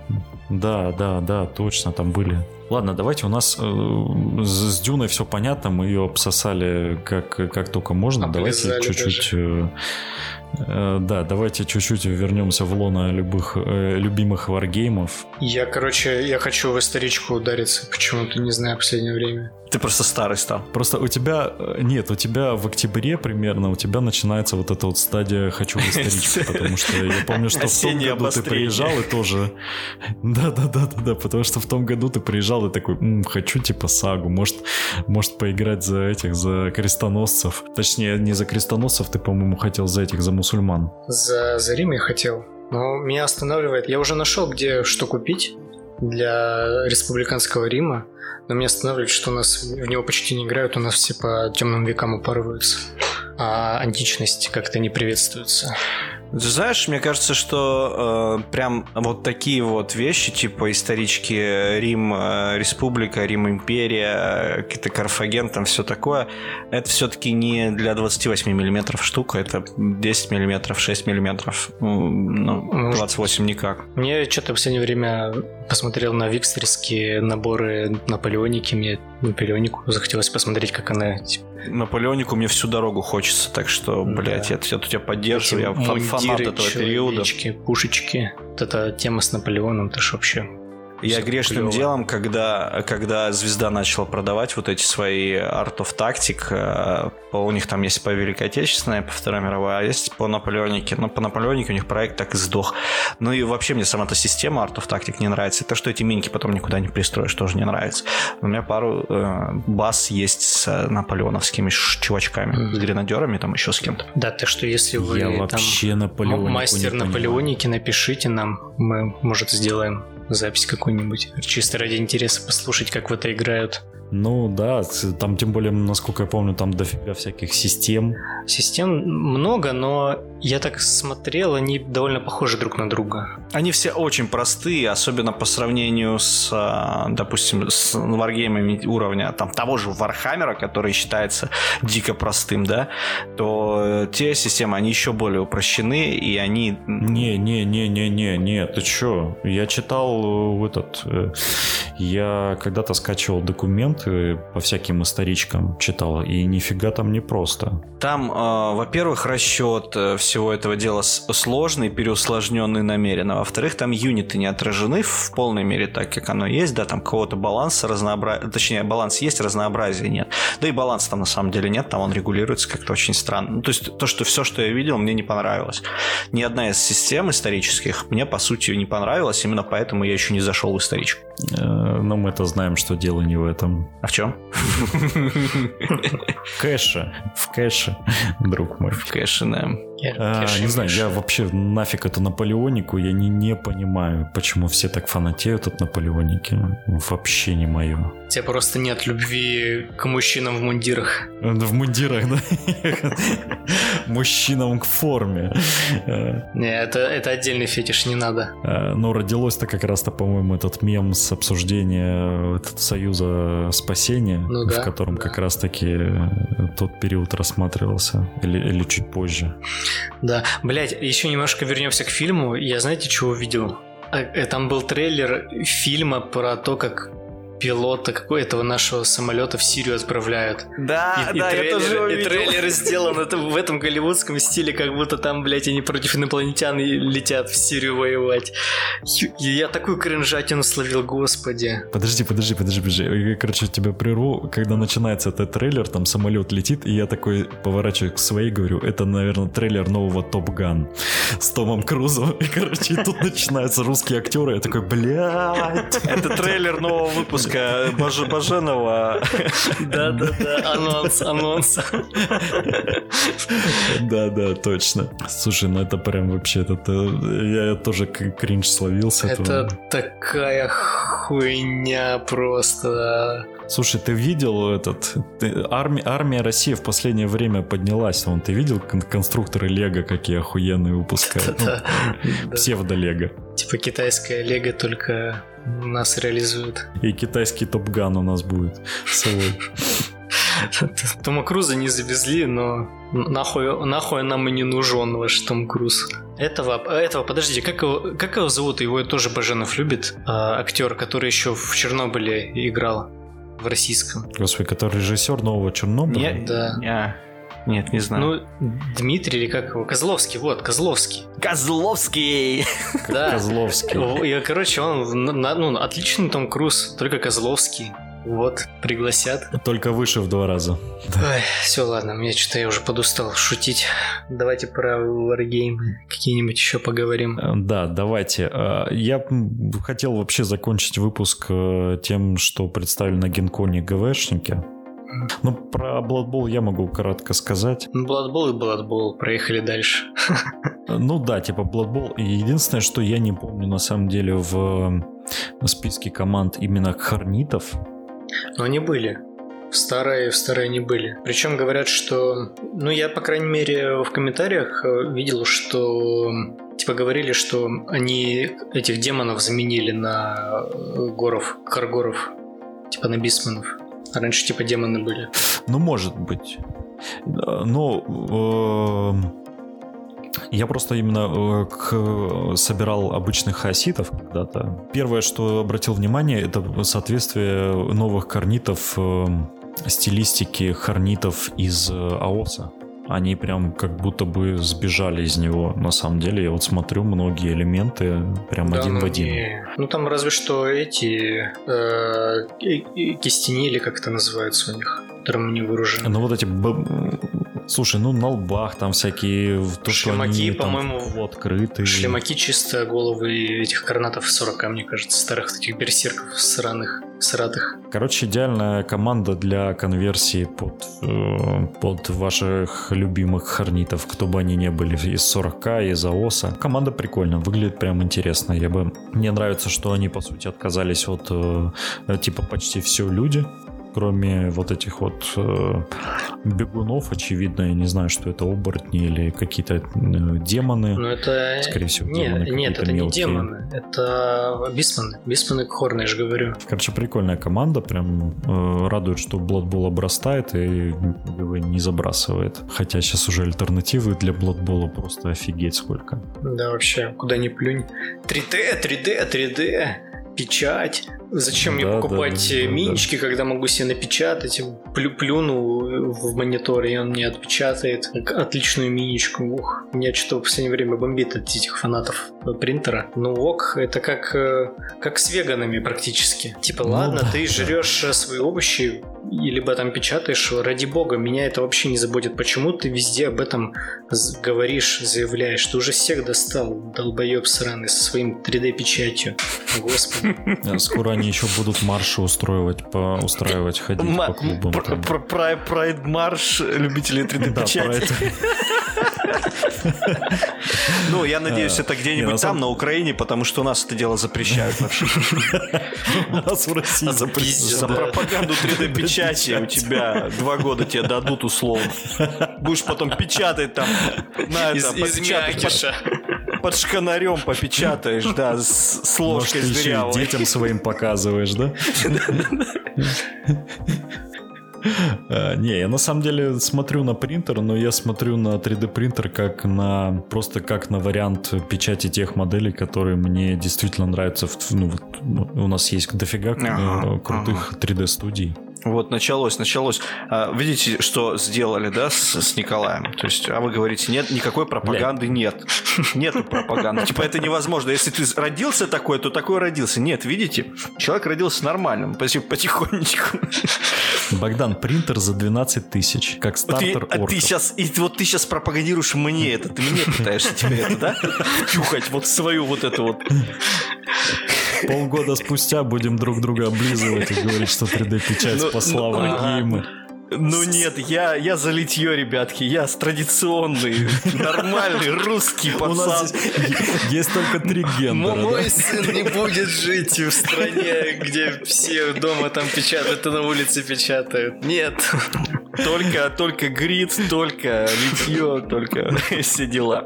Да, точно, там были. Ладно, давайте, у нас с Дюной все понятно, мы ее обсосали как только можно. Давайте чуть-чуть, давайте чуть-чуть вернемся в лоно любимых варгеймов. Я хочу в историчку удариться, почему-то, не знаю, в последнее время. Ты просто старый стал. Просто у тебя в октябре примерно, у тебя начинается вот эта вот стадия «хочу в историчку», потому что я помню, что в том году ты приезжал и тоже... Да, потому что в том году ты приезжал и такой, хочу типа сагу, может поиграть за крестоносцев. Точнее, не за крестоносцев, ты, по-моему, хотел за мусульман. За Рим я хотел. Но меня останавливает, я уже нашел, где что купить для республиканского Рима, но меня останавливает, что у нас в него почти не играют, у нас все по темным векам упарываются, а античность как-то не приветствуется. Ты знаешь, мне кажется, что прям вот такие вот вещи, типа исторички Рим, Республика, Рим, Империя, какие-то Карфаген, там все такое, это все-таки не для 28 миллиметров штука, это 10 миллиметров, 6 миллиметров, ну, 28 никак. Мне что-то в последнее время посмотрел на викстерские наборы наполеоники, мне наполеонику захотелось посмотреть, как она... Наполеонику мне всю дорогу хочется, так что, блядь, да. я тут тебя поддерживаю, я фанат этого периода. Пушечки, вот эта тема с Наполеоном, это ж вообще... Я грешным делом, когда «Звезда» начала продавать вот эти свои Art of Tactic, у них там есть по Великой Отечественной, по Второй мировой, а есть по Наполеонике. Но по Наполеонике у них проект так и сдох. Ну и вообще мне сама эта система Art of Tactic не нравится. То, что эти миньки потом никуда не пристроишь, тоже не нравится. У меня пару баз есть с наполеоновскими чувачками, с гренадерами, там еще с кем-то. Да, так что если вы там мастер Наполеоники, напишите нам, мы, может, сделаем запись какую-нибудь. Чисто ради интереса послушать, как в это играют. Ну да, там тем более, насколько я помню, там дофига всяких систем. Систем много, но я так смотрел, они довольно похожи друг на друга. Они все очень простые, особенно по сравнению с, допустим, с варгеймами уровня там, того же Вархаммера, который считается дико простым, да, то те системы, они еще более упрощены, и они... Не, ты че? Я читал я когда-то скачивал документы по всяким историчкам, читал, и нифига там не просто. Там, во-первых, расчет всего этого дела сложный, переусложненный намеренно. Во-вторых, там юниты не отражены в полной мере так, как оно есть. Да, там какого-то баланса, точнее, баланс есть, разнообразия нет. Да и баланса там на самом деле нет, там он регулируется как-то очень странно. То есть то, что все, что я видел, мне не понравилось. Ни одна из систем исторических мне, по сути, не понравилась, именно поэтому я еще не зашел в историчку. Но мы-то знаем, что дело не в этом. А в чем? В кэше, друг мой. В кэше, да. Не знаю, я вообще нафиг эту наполеонику, я не понимаю, почему все так фанатеют от наполеоники. Вообще не мое. У тебя просто нет любви к мужчинам в мундирах. В мундирах, да? Мужчинам к форме. Не, это отдельный фетиш, не надо. Ну, родилось-то как раз-то, по-моему, этот мем с обсуждения Союза спасения, в котором как раз-таки тот период рассматривался. Или чуть позже. Да, блять, еще немножко вернемся к фильму. Я знаете, чего увидел? Там был трейлер фильма про то, как пилота какого-то нашего самолета в Сирию отправляют. Да, и, да, и трейлеры, я тоже увидел. И трейлеры сделаны в этом голливудском стиле, как будто там, блядь, они против инопланетян летят в Сирию воевать. Я такую кринжатину словил, господи. Подожди. Короче, тебя прерву. Когда начинается этот трейлер, там самолет летит, и я такой поворачиваю к своей, говорю, это, наверное, трейлер нового Топ Ган с Томом Крузом. И, короче, тут начинаются русские актеры. Я такой, блядь. Это трейлер нового выпуска Баженова. Да-да-да, анонс. Да-да, точно. Слушай, ну это прям вообще, я тоже кринж словился. Это такая хуйня просто. Слушай, ты видел армия России в последнее время поднялась. Ты видел конструкторы Лего, какие охуенные выпускают? Псевдо-Лего. Типа китайское Лего, только нас реализуют. И китайский Топган у нас будет. Тома Круза не завезли, но нахуй нам и не нужен ваш Том Круз. Этого, подожди, как его зовут? Его тоже Баженов любит. Актер, который еще в Чернобыле играл. В российском. Господи, который режиссер нового Чернобыля? Нет, да. Нет, не знаю. Ну, Дмитрий или как его? Козловский. Козловский! Да. Козловский. Короче, он отличный Том Круз, только Козловский. Вот, пригласят. Только выше в 2 раза. Ой, все, ладно, я уже подустал шутить. Давайте про варгеймы какие-нибудь еще поговорим. Да, давайте. Я хотел вообще закончить выпуск тем, что представили на Генконе ГВшники. Ну, про Blood Bowl я могу кратко сказать. Blood Bowl, проехали дальше. Ну да, типа Blood Bowl. Единственное, что я не помню на самом деле в списке команд именно хорнитов. Но они были. В старые они были. Причем говорят, что... Ну, я, по крайней мере, в комментариях видел, что... Типа говорили, что они этих демонов заменили на харгоров. Типа на бисманов. А раньше типа демоны были. Ну, может быть. Но... Я просто именно собирал обычных хаоситов когда-то. Первое, что обратил внимание, это соответствие новых хорнитов стилистике хорнитов из AoS. Они прям как будто бы сбежали из него. На самом деле, я вот смотрю, многие элементы прям да, один в один. Ну там разве что эти кистени, или как это называется у них, которым не вооружены. Ну вот эти... Слушай, на лбах там всякие... Шлемаки, по-моему, открытые. Шлемаки чисто головы этих корнатов 40, мне кажется, старых этих берсерков сратых. Короче, идеальная команда для конверсии под ваших любимых хорнитов, кто бы они ни были, из 40К, из AoS. Команда прикольная, выглядит прям интересно. Мне нравится, что они, по сути, отказались от типа почти все люди. Кроме вот этих вот бегунов, очевидно, я не знаю, что это оборотни или какие-то демоны. Ну это... Скорее всего, демоны. Нет, это мелкие. Не демоны, это бисманы. Бисманы хорны, я же говорю. Короче, прикольная команда, прям радует, что Blood Bowl обрастает и его не забрасывает. Хотя сейчас уже альтернативы для Blood Bowl просто офигеть сколько. Да, вообще, куда ни плюнь. 3D! Печать. Зачем мне покупать минички, когда могу себе напечатать? Плюну в монитор, и он мне отпечатает отличную миничку. Ух, меня что-то в последнее время бомбит от этих фанатов принтера. Ну ок, это как с веганами практически. Типа, ладно, ты жрешь свои овощи, либо там печатаешь, ради бога, меня это вообще не заботит. Почему ты везде об этом говоришь, заявляешь? Ты уже всех достал, долбоеб сраный, со своим 3D-печатью. Господи. Скоро они еще будут марши устраивать, ходить по клубам. Прайд-марш любителей 3D-печати. Ну, я надеюсь, это где-нибудь там, на Украине, потому что у нас это дело запрещают вообще. У нас в России запрещают. За пропаганду 3D-печати у тебя 2 года тебе дадут условно. Будешь потом печатать там. Из мякиша. Под шканарем попечатаешь, да, с ложкой дырявой. Детям своим показываешь, да? Не, я на самом деле смотрю на принтер, но я смотрю на 3D принтер как на просто как на вариант печати тех моделей, которые мне действительно нравятся. Ну, вот, у нас есть дофига крутых 3D студий. Вот, началось. Видите, что сделали, да, с Николаем? То есть, а вы говорите, нет, никакой пропаганды нет. Нету пропаганды. Типа, это невозможно. Если ты родился такой, то такой родился. Нет, видите? Человек родился нормальным. Потихонечку. Богдан, принтер за 12 тысяч. Как стартер орков. Вот ты сейчас пропагандируешь мне это. Ты мне пытаешься тебе это, да? Чухать вот свою вот эту вот... Полгода спустя будем друг друга облизывать и говорить, что 3D-печать спасла враги мы. Ну нет, я за литье, ребятки. Я традиционный, нормальный русский пацан. Есть только 3 гендера. Мой сын не будет жить в стране, где все дома там печатают, а на улице печатают. Нет. Только грит, только литье, только все дела.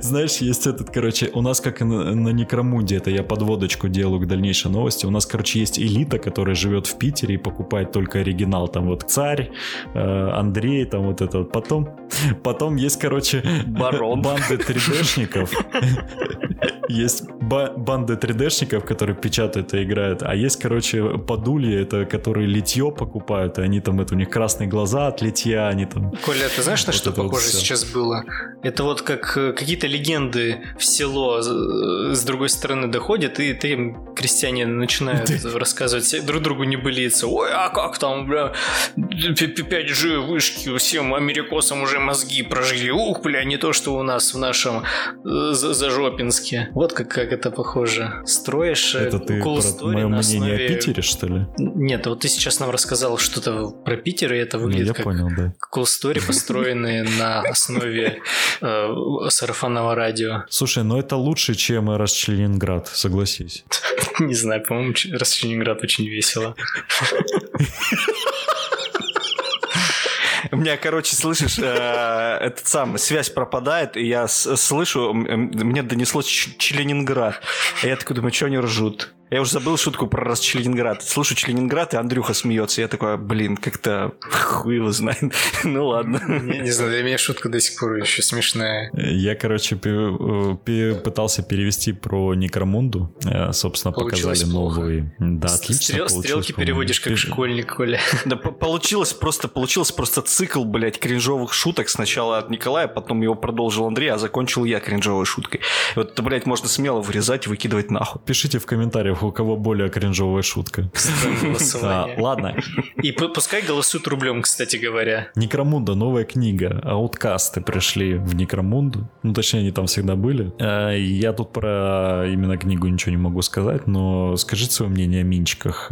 Знаешь, есть этот, короче, у нас как на Некромунде, это я подводочку делаю к дальнейшей новости, у нас, короче, есть элита, которая живет в Питере и покупает только оригинал, там вот Царь, Андрей, там вот это вот, потом есть, короче, банды 3D-шников, есть банды 3D-шников, которые печатают и играют, а есть, короче, подульи, это которые литье покупают, и они там, это у них красные глаза от литья, они там... Коля, ты знаешь, на что похоже сейчас было? Это вот как... Какие-то легенды в село с другой стороны доходят, и ты, крестьяне, начинают рассказывать друг другу небылицы. Ой, а как там, бля, 5G вышки, всем америкосам уже мозги прожили. Ух, бля, не то, что у нас в нашем Зажопинске. Вот как это похоже. Строишь кул-стори на основе... Это ты про мое мнение о Питере, что ли? Нет, вот ты сейчас нам рассказал что-то про Питер, и это выглядит как кул-стори, построенные на основе... сарафанного радио. Слушай, ну это лучше, чем Расчленинград, согласись. Не знаю, по-моему, Расчленинград очень весело. У меня, короче, слышишь, связь пропадает, и я слышу, мне донеслось Челенинград. А я такой думаю, что они ржут? Я уже забыл шутку про Расчленинград. Слышу Челенинград, и Андрюха смеется. Я такой, блин, как-то хуй его знает. Ну ладно. Не знаю, для меня шутка до сих пор еще смешная. Я, короче, пытался перевести про Некромунду. Собственно, показали новые. Да, отлично. Стрелки переводишь как школьник, Коля. Да, получилось просто цикл, блядь, кринжовых шуток. Сначала от Николая, потом его продолжил Андрей, а закончил я кринжовой шуткой. Вот это, блядь, можно смело вырезать и выкидывать нахуй. Пишите в комментариях, у кого более кринжовая шутка. Ладно. И пускай голосуют рублем, кстати говоря. Некромунда, новая книга. Ауткасты пришли в Некромунду. Ну, точнее, они там всегда были. Я тут про именно книгу ничего не могу сказать, но скажите свое мнение о минчиках.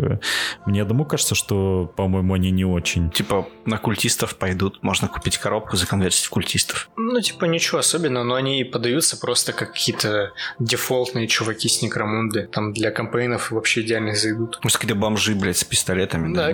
Мне одному кажется, что, по-моему, они не очень. Типа, на культистов пойдут. Можно купить коробку, законвертить в культистов. Ну, типа, ничего особенного, но они подаются просто как какие-то дефолтные чуваки с Некромунды. Там для компейнов вообще идеально зайдут. Может, какие-то бомжи, блядь, с пистолетами. Да,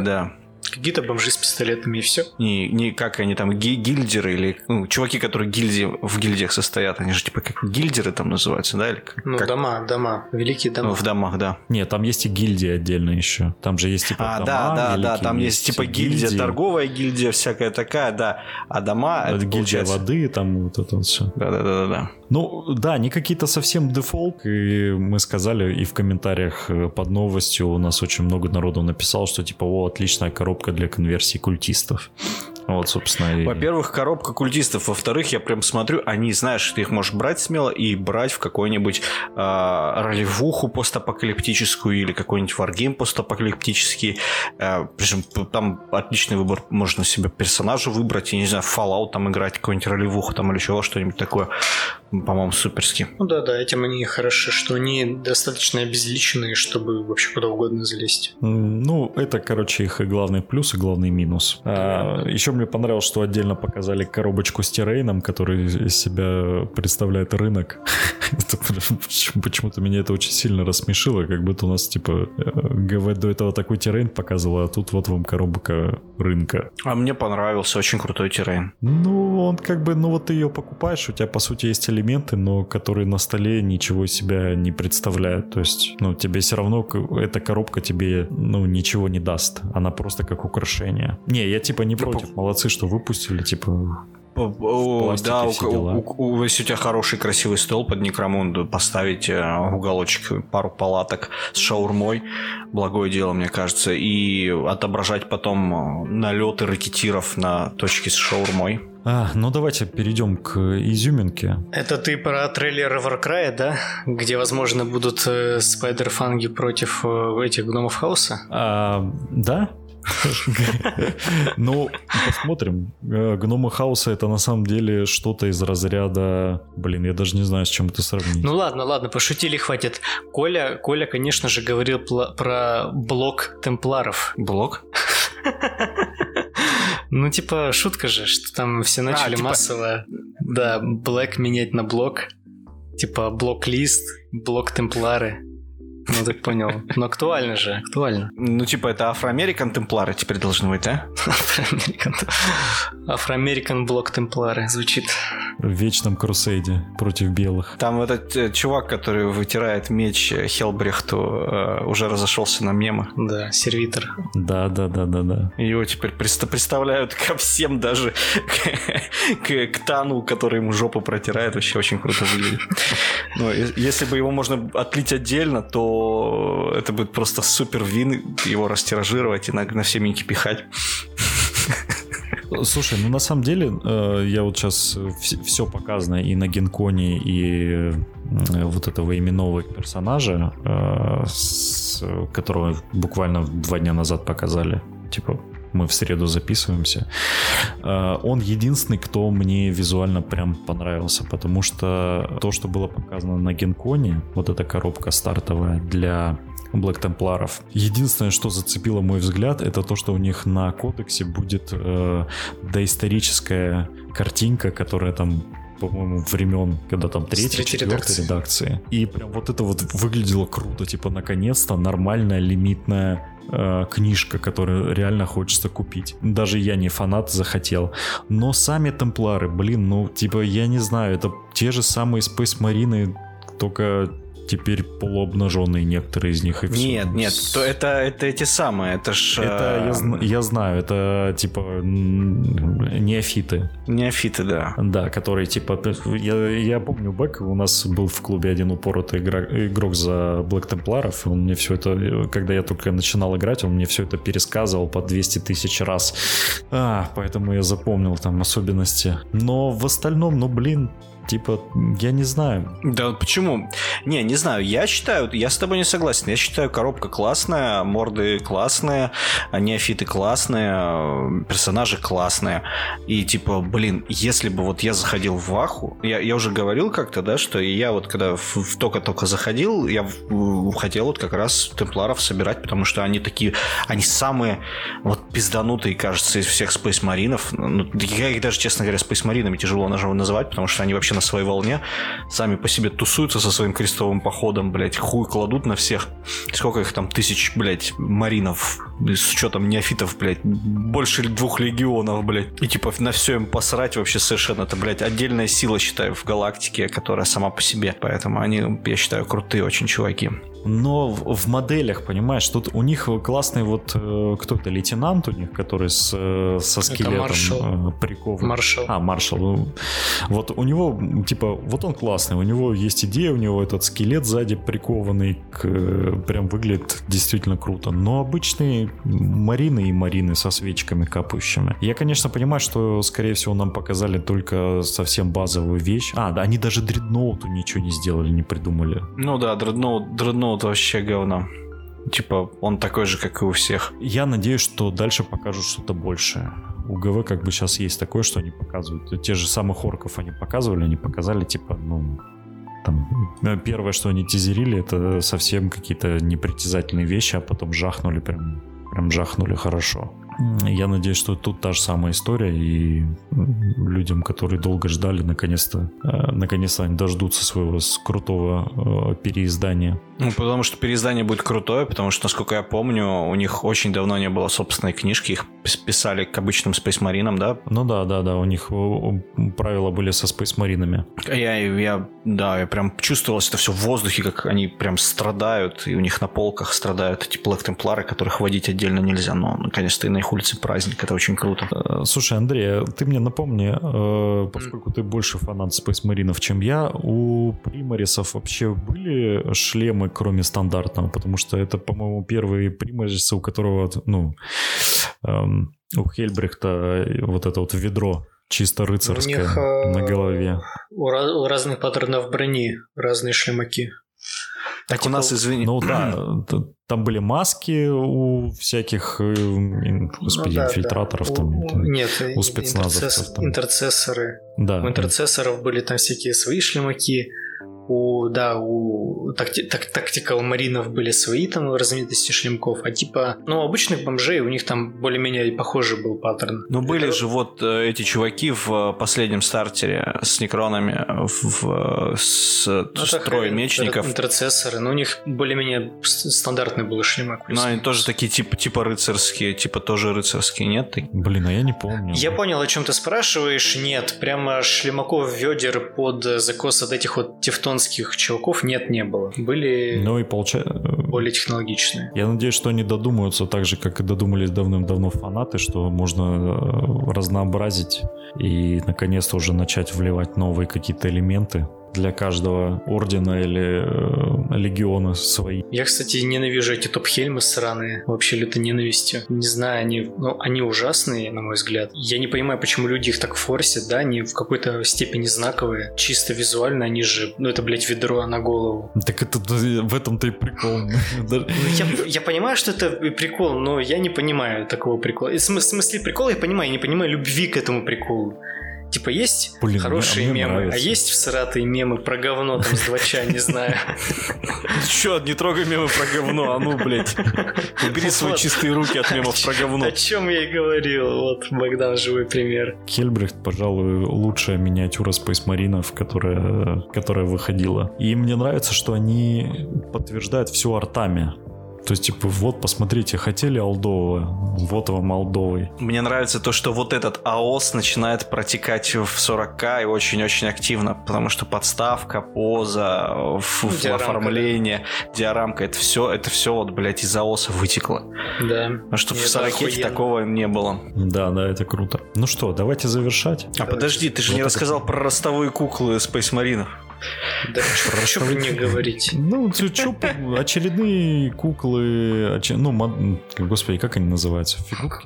да. Какие-то бомжи с пистолетами и все. Не как они там, гильдеры или чуваки, которые в гильдиях состоят. Они же типа как гильдеры там называются, да? Или как, дома, великие дома. Ну, в домах, да. Нет, там есть и гильдии отдельно еще. Там же есть типа дома, да, там есть типа гильдия, торговая гильдия, всякая такая, да. А дома... это гильдия воды, там вот это вот все. Да. Ну, да, они какие-то совсем дефолт. И мы сказали, и в комментариях под новостью у нас очень много народу написало, что типа, отличная коробка для конверсии культистов. Вот, собственно. Во-первых, коробка культистов. Во-вторых, я прям смотрю, они, знаешь, ты их можешь брать смело и брать в какую-нибудь ролевуху постапокалиптическую или какой-нибудь варгейм постапокалиптический. Причем там отличный выбор. Можно себе персонажа выбрать. Я не знаю, в Fallout там играть, какую-нибудь ролевуху там или чего, что-нибудь такое. По-моему, суперски. Ну да, этим они хороши, что они достаточно обезличенные, чтобы вообще куда угодно залезть. Ну, это, короче, их и главный плюс, и главный минус. Еще мне понравилось, что отдельно показали коробочку с террейном, который из себя представляет рынок. Почему-то меня это очень сильно рассмешило, как будто у нас, типа, ГВ до этого такой террейн показывал, а тут вот вам коробка рынка. А мне понравился, очень крутой террейн. Ну, он как бы, ну вот ты ее покупаешь, у тебя, по сути, есть элемент элементы, но которые на столе ничего себя не представляют. То есть, ну, тебе все равно эта коробка тебе, ну, ничего не даст. Она просто как украшение. Не, я типа не против. Молодцы, что выпустили, типа... Да, если у тебя хороший красивый стол под Некромунду, поставить уголочек, пару палаток с шаурмой, благое дело, мне кажется, и отображать потом налеты ракетиров на точки с шаурмой. Ну давайте перейдем к изюминке. Это ты про трейлер Варкрая, да? Где, возможно, будут спайдер-фанги против этих гномов хаоса? Да. Ну, посмотрим. Гномы хаоса — это на самом деле что-то из разряда... Блин, я даже не знаю, с чем это сравнить. Ну ладно, ладно, пошутили, хватит. Коля, конечно же, говорил про блок темпларов. Блок? Ну, типа, шутка же, что там все начали массово... Да, блэк менять на блок. Типа, блок-лист, блок-темплары. Ну, так понял. Но актуально же, актуально. Ну, типа, это афроамерикан-темплары теперь должны быть, да? Афроамерикан-блок-темплары звучит. В вечном крусейде против белых. Там этот чувак, который вытирает меч Хельбрехту, уже разошелся на мемы. Да, сервитор. Да. Его теперь представляют ко всем, даже к Тану, который ему жопу протирает. Вообще очень круто выглядит. Но если бы его можно отлить отдельно, то это будет просто супер вин, его растиражировать и на все минки пихать. Слушай, ну на самом деле я вот сейчас все показано и на Генконе, и вот этого именного персонажа, которого буквально 2 дня назад показали. Типа, мы в среду записываемся. Он единственный, кто мне визуально прям понравился, потому что то, что было показано на Генконе, вот эта коробка стартовая для Блэк Темпларов, единственное, что зацепило мой взгляд, это то, что у них на кодексе будет доисторическая картинка, которая там, по-моему, времен, когда там 3-й, 4-й редакции. И прям вот это вот выглядело круто, типа, наконец-то нормальная лимитная книжка, которую реально хочется купить. Даже я не фанат, захотел. Но сами темплары, блин, ну, типа, я не знаю, это те же самые Space Marine, только теперь полуобнаженные некоторые из них. И нет, все. Нет, то это эти самые, это ж... Это, я знаю, это типа неофиты. Неофиты, да. Да, которые типа... Я помню, Бэк, у нас был в клубе один упоротый игрок за Блэк Темпларов, он мне все это, когда я только начинал играть, он мне все это пересказывал по 200 000 раз. Поэтому я запомнил там особенности. Но в остальном, ну блин, типа, я не знаю. Да почему? Не знаю. Я считаю, я с тобой не согласен. Я считаю, коробка классная, морды классные, неофиты классные, персонажи классные. И типа, блин, если бы вот я заходил в Ваху, я уже говорил как-то, да, что я вот когда в только-только заходил, я хотел вот как раз темпларов собирать, потому что они такие, они самые вот пизданутые, кажется, из всех спейсмаринов. Ну, я их даже, честно говоря, спейсмаринами тяжело называть, потому что они вообще на своей волне, сами по себе тусуются со своим крестовым походом, блять, хуй кладут на всех. Сколько их там тысяч, блять, маринов, с учетом неофитов, блять, больше 2 легионов, блять. И типа на все им посрать вообще совершенно. Это, блять, отдельная сила, считаю, в галактике, которая сама по себе. Поэтому они, я считаю, крутые очень чуваки. Но в моделях, понимаешь, тут у них классный вот кто-то лейтенант у них, который со скелетом прикован. Маршал. Маршал. Вот у него, типа, вот он классный, у него есть идея, у него этот скелет сзади прикованный, прям выглядит действительно круто. Но обычные марины и марины со свечками капающими. Я, конечно, понимаю, что, скорее всего, нам показали только совсем базовую вещь. Да, они даже дредноуту ничего не сделали, не придумали. Ну да, дредноут это вообще говно. Типа, он такой же, как и у всех. Я надеюсь, что дальше покажут что-то большее. У ГВ как бы сейчас есть такое, что они показывают. Те же самых орков они показывали, они показали, типа, ну... Там, первое, что они тизерили, это совсем какие-то непритязательные вещи, а потом жахнули прям жахнули хорошо. Я надеюсь, что тут та же самая история, и людям, которые долго ждали, наконец-то они дождутся своего крутого переиздания. Ну, потому что переиздание будет крутое, потому что, насколько я помню, у них очень давно не было собственной книжки, их писали к обычным спейсмаринам, да? Ну да, у них правила были со спейсмаринами. Я прям чувствовал это все в воздухе, как они прям страдают, и у них на полках страдают эти Блэк Темплары, которых водить отдельно нельзя, но, конечно, и на их улице праздник, это очень круто. Слушай, Андрей, ты мне напомни, поскольку ты больше фанат спейсмаринов, чем я, у примарисов вообще были шлемы, кроме стандартного? Потому что это, по-моему, первые примарисы, у которого, у Хельбрехта вот это вот ведро чисто рыцарское у них, на голове. У разных паттернов брони разные шлемаки. Так у нас, извини. Ну да, там были маски у всяких, господи, инфильтраторов, у спецназовцев. Интерцессоры. Да. У интерцессоров были там всякие свои шлемаки. У тактикал-маринов были свои там разновидности шлемков, а обычных бомжей у них там более-менее похожий был паттерн. Ну, были же вот эти чуваки в последнем стартере с некронами, строй мечников. Интерцессоры, но у них более-менее стандартный был шлемок. Ну, они тоже такие типа рыцарские, тоже рыцарские, нет? Блин, а я не помню. Я понял, о чем ты спрашиваешь, нет, прямо шлемаков ведер под закос от этих вот тевтонских чуваков не было. Были более технологичные. Я надеюсь, что они додумаются так же, как и додумались давным-давно фанаты, что можно разнообразить и наконец-то уже начать вливать новые какие-то элементы для каждого ордена или легиона свои. Я, кстати, ненавижу эти топ-хельмы сраные, вообще люто ненавистью. Не знаю, они ужасные, на мой взгляд. Я не понимаю, почему люди их так форсят, да, они в какой-то степени знаковые. Чисто визуально они же, это, блядь, ведро на голову. Так это в этом-то и прикол. Я понимаю, что это прикол, но я не понимаю такого прикола. В смысле прикола я понимаю, я не понимаю любви к этому приколу. Типа есть хорошие мемы, нравится. А есть всратые мемы про говно там с двача, не знаю. Черт, не трогай мемы про говно, а ну, блядь. Убери свои чистые руки от мемов про говно. О чем я и говорил, вот Богдан живой пример. Хельбрехт, пожалуй, лучшая миниатюра спейсмаринов, которая выходила. И мне нравится, что они подтверждают все артами. То есть, посмотрите, хотели Алдового, вот вам Алдовый. Мне нравится то, что вот этот AoS начинает протекать в 40К и очень-очень активно, потому что подставка, поза, оформление, диарамка, это все вот, блядь, из AoS вытекло. Да. А что в 40К такого не было. Да, это круто. Ну что, давайте завершать. Подожди, ты же не рассказал про ростовые куклы Space Marine. Да что про них говорить? Очередные куклы... Господи, как они называются? Фигурки?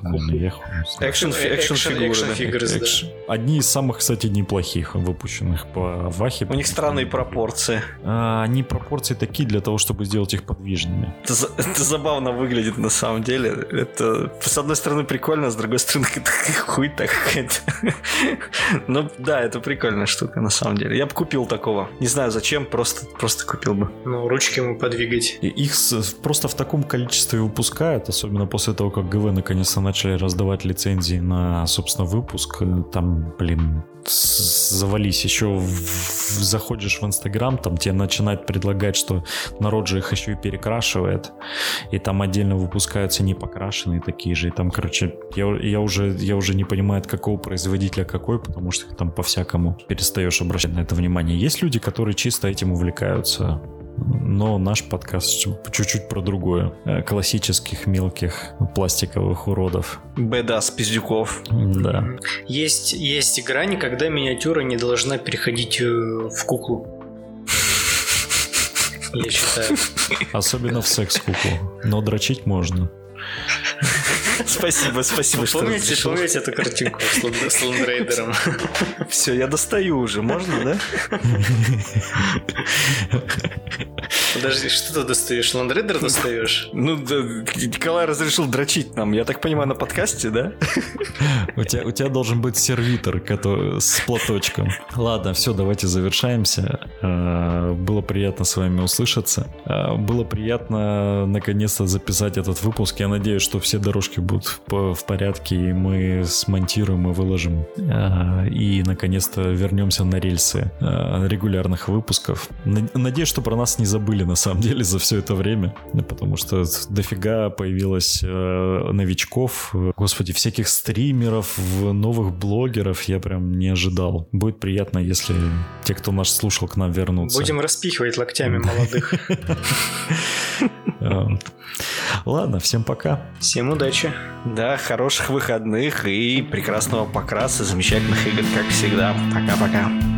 Экшн-фигуры. Одни из самых, кстати, неплохих выпущенных по Вахе. У них странные пропорции. Они пропорции такие для того, чтобы сделать их подвижными. Это забавно выглядит на самом деле. Это, с одной стороны, прикольно, с другой стороны, хуй так какая-то. Ну да, это прикольная штука на самом деле. Я бы купил такого. Не знаю зачем, просто купил бы. Ручки ему подвигать. И их просто в таком количестве выпускают, особенно после того, как ГВ наконец-то начали раздавать лицензии на, собственно, выпуск. Там, завались. Еще заходишь в Инстаграм, там тебе начинают предлагать, что народ же их еще и перекрашивает. И там отдельно выпускаются непокрашенные такие же. И там, я уже не понимаю, от какого производителя какой, потому что там по-всякому перестаешь обращать на это внимание. Есть люди, которые чисто этим увлекаются, но наш подкаст чуть-чуть про другое. Классических мелких пластиковых уродов. Бедас, пиздюков. Да. Есть игра, никогда миниатюра не должна переходить в куклу. Я считаю. Особенно в секс-куклу. Но дрочить можно. Спасибо, что разрешил. Помните эту картинку с Ландрейдером? Все, я достаю уже, можно, да? Подожди, что ты достаешь? Ландрейдер достаешь? Николай разрешил дрочить нам, я так понимаю, на подкасте, да? У тебя должен быть сервитор с платочком. Ладно, все, давайте завершаемся. Было приятно с вами услышаться. Было приятно наконец-то записать этот выпуск. Я надеюсь, что все дорожки будут в порядке, и мы смонтируем и выложим. И, наконец-то, вернемся на рельсы регулярных выпусков. Надеюсь, что про нас не забыли, на самом деле, за все это время, потому что дофига появилось новичков, господи, всяких стримеров, новых блогеров. Я прям не ожидал. Будет приятно, если те, кто нас слушал, к нам вернутся. Будем распихивать локтями молодых. Ладно, всем пока. Всем удачи. Да, хороших выходных и прекрасного покраса, замечательных игр, как всегда. Пока-пока.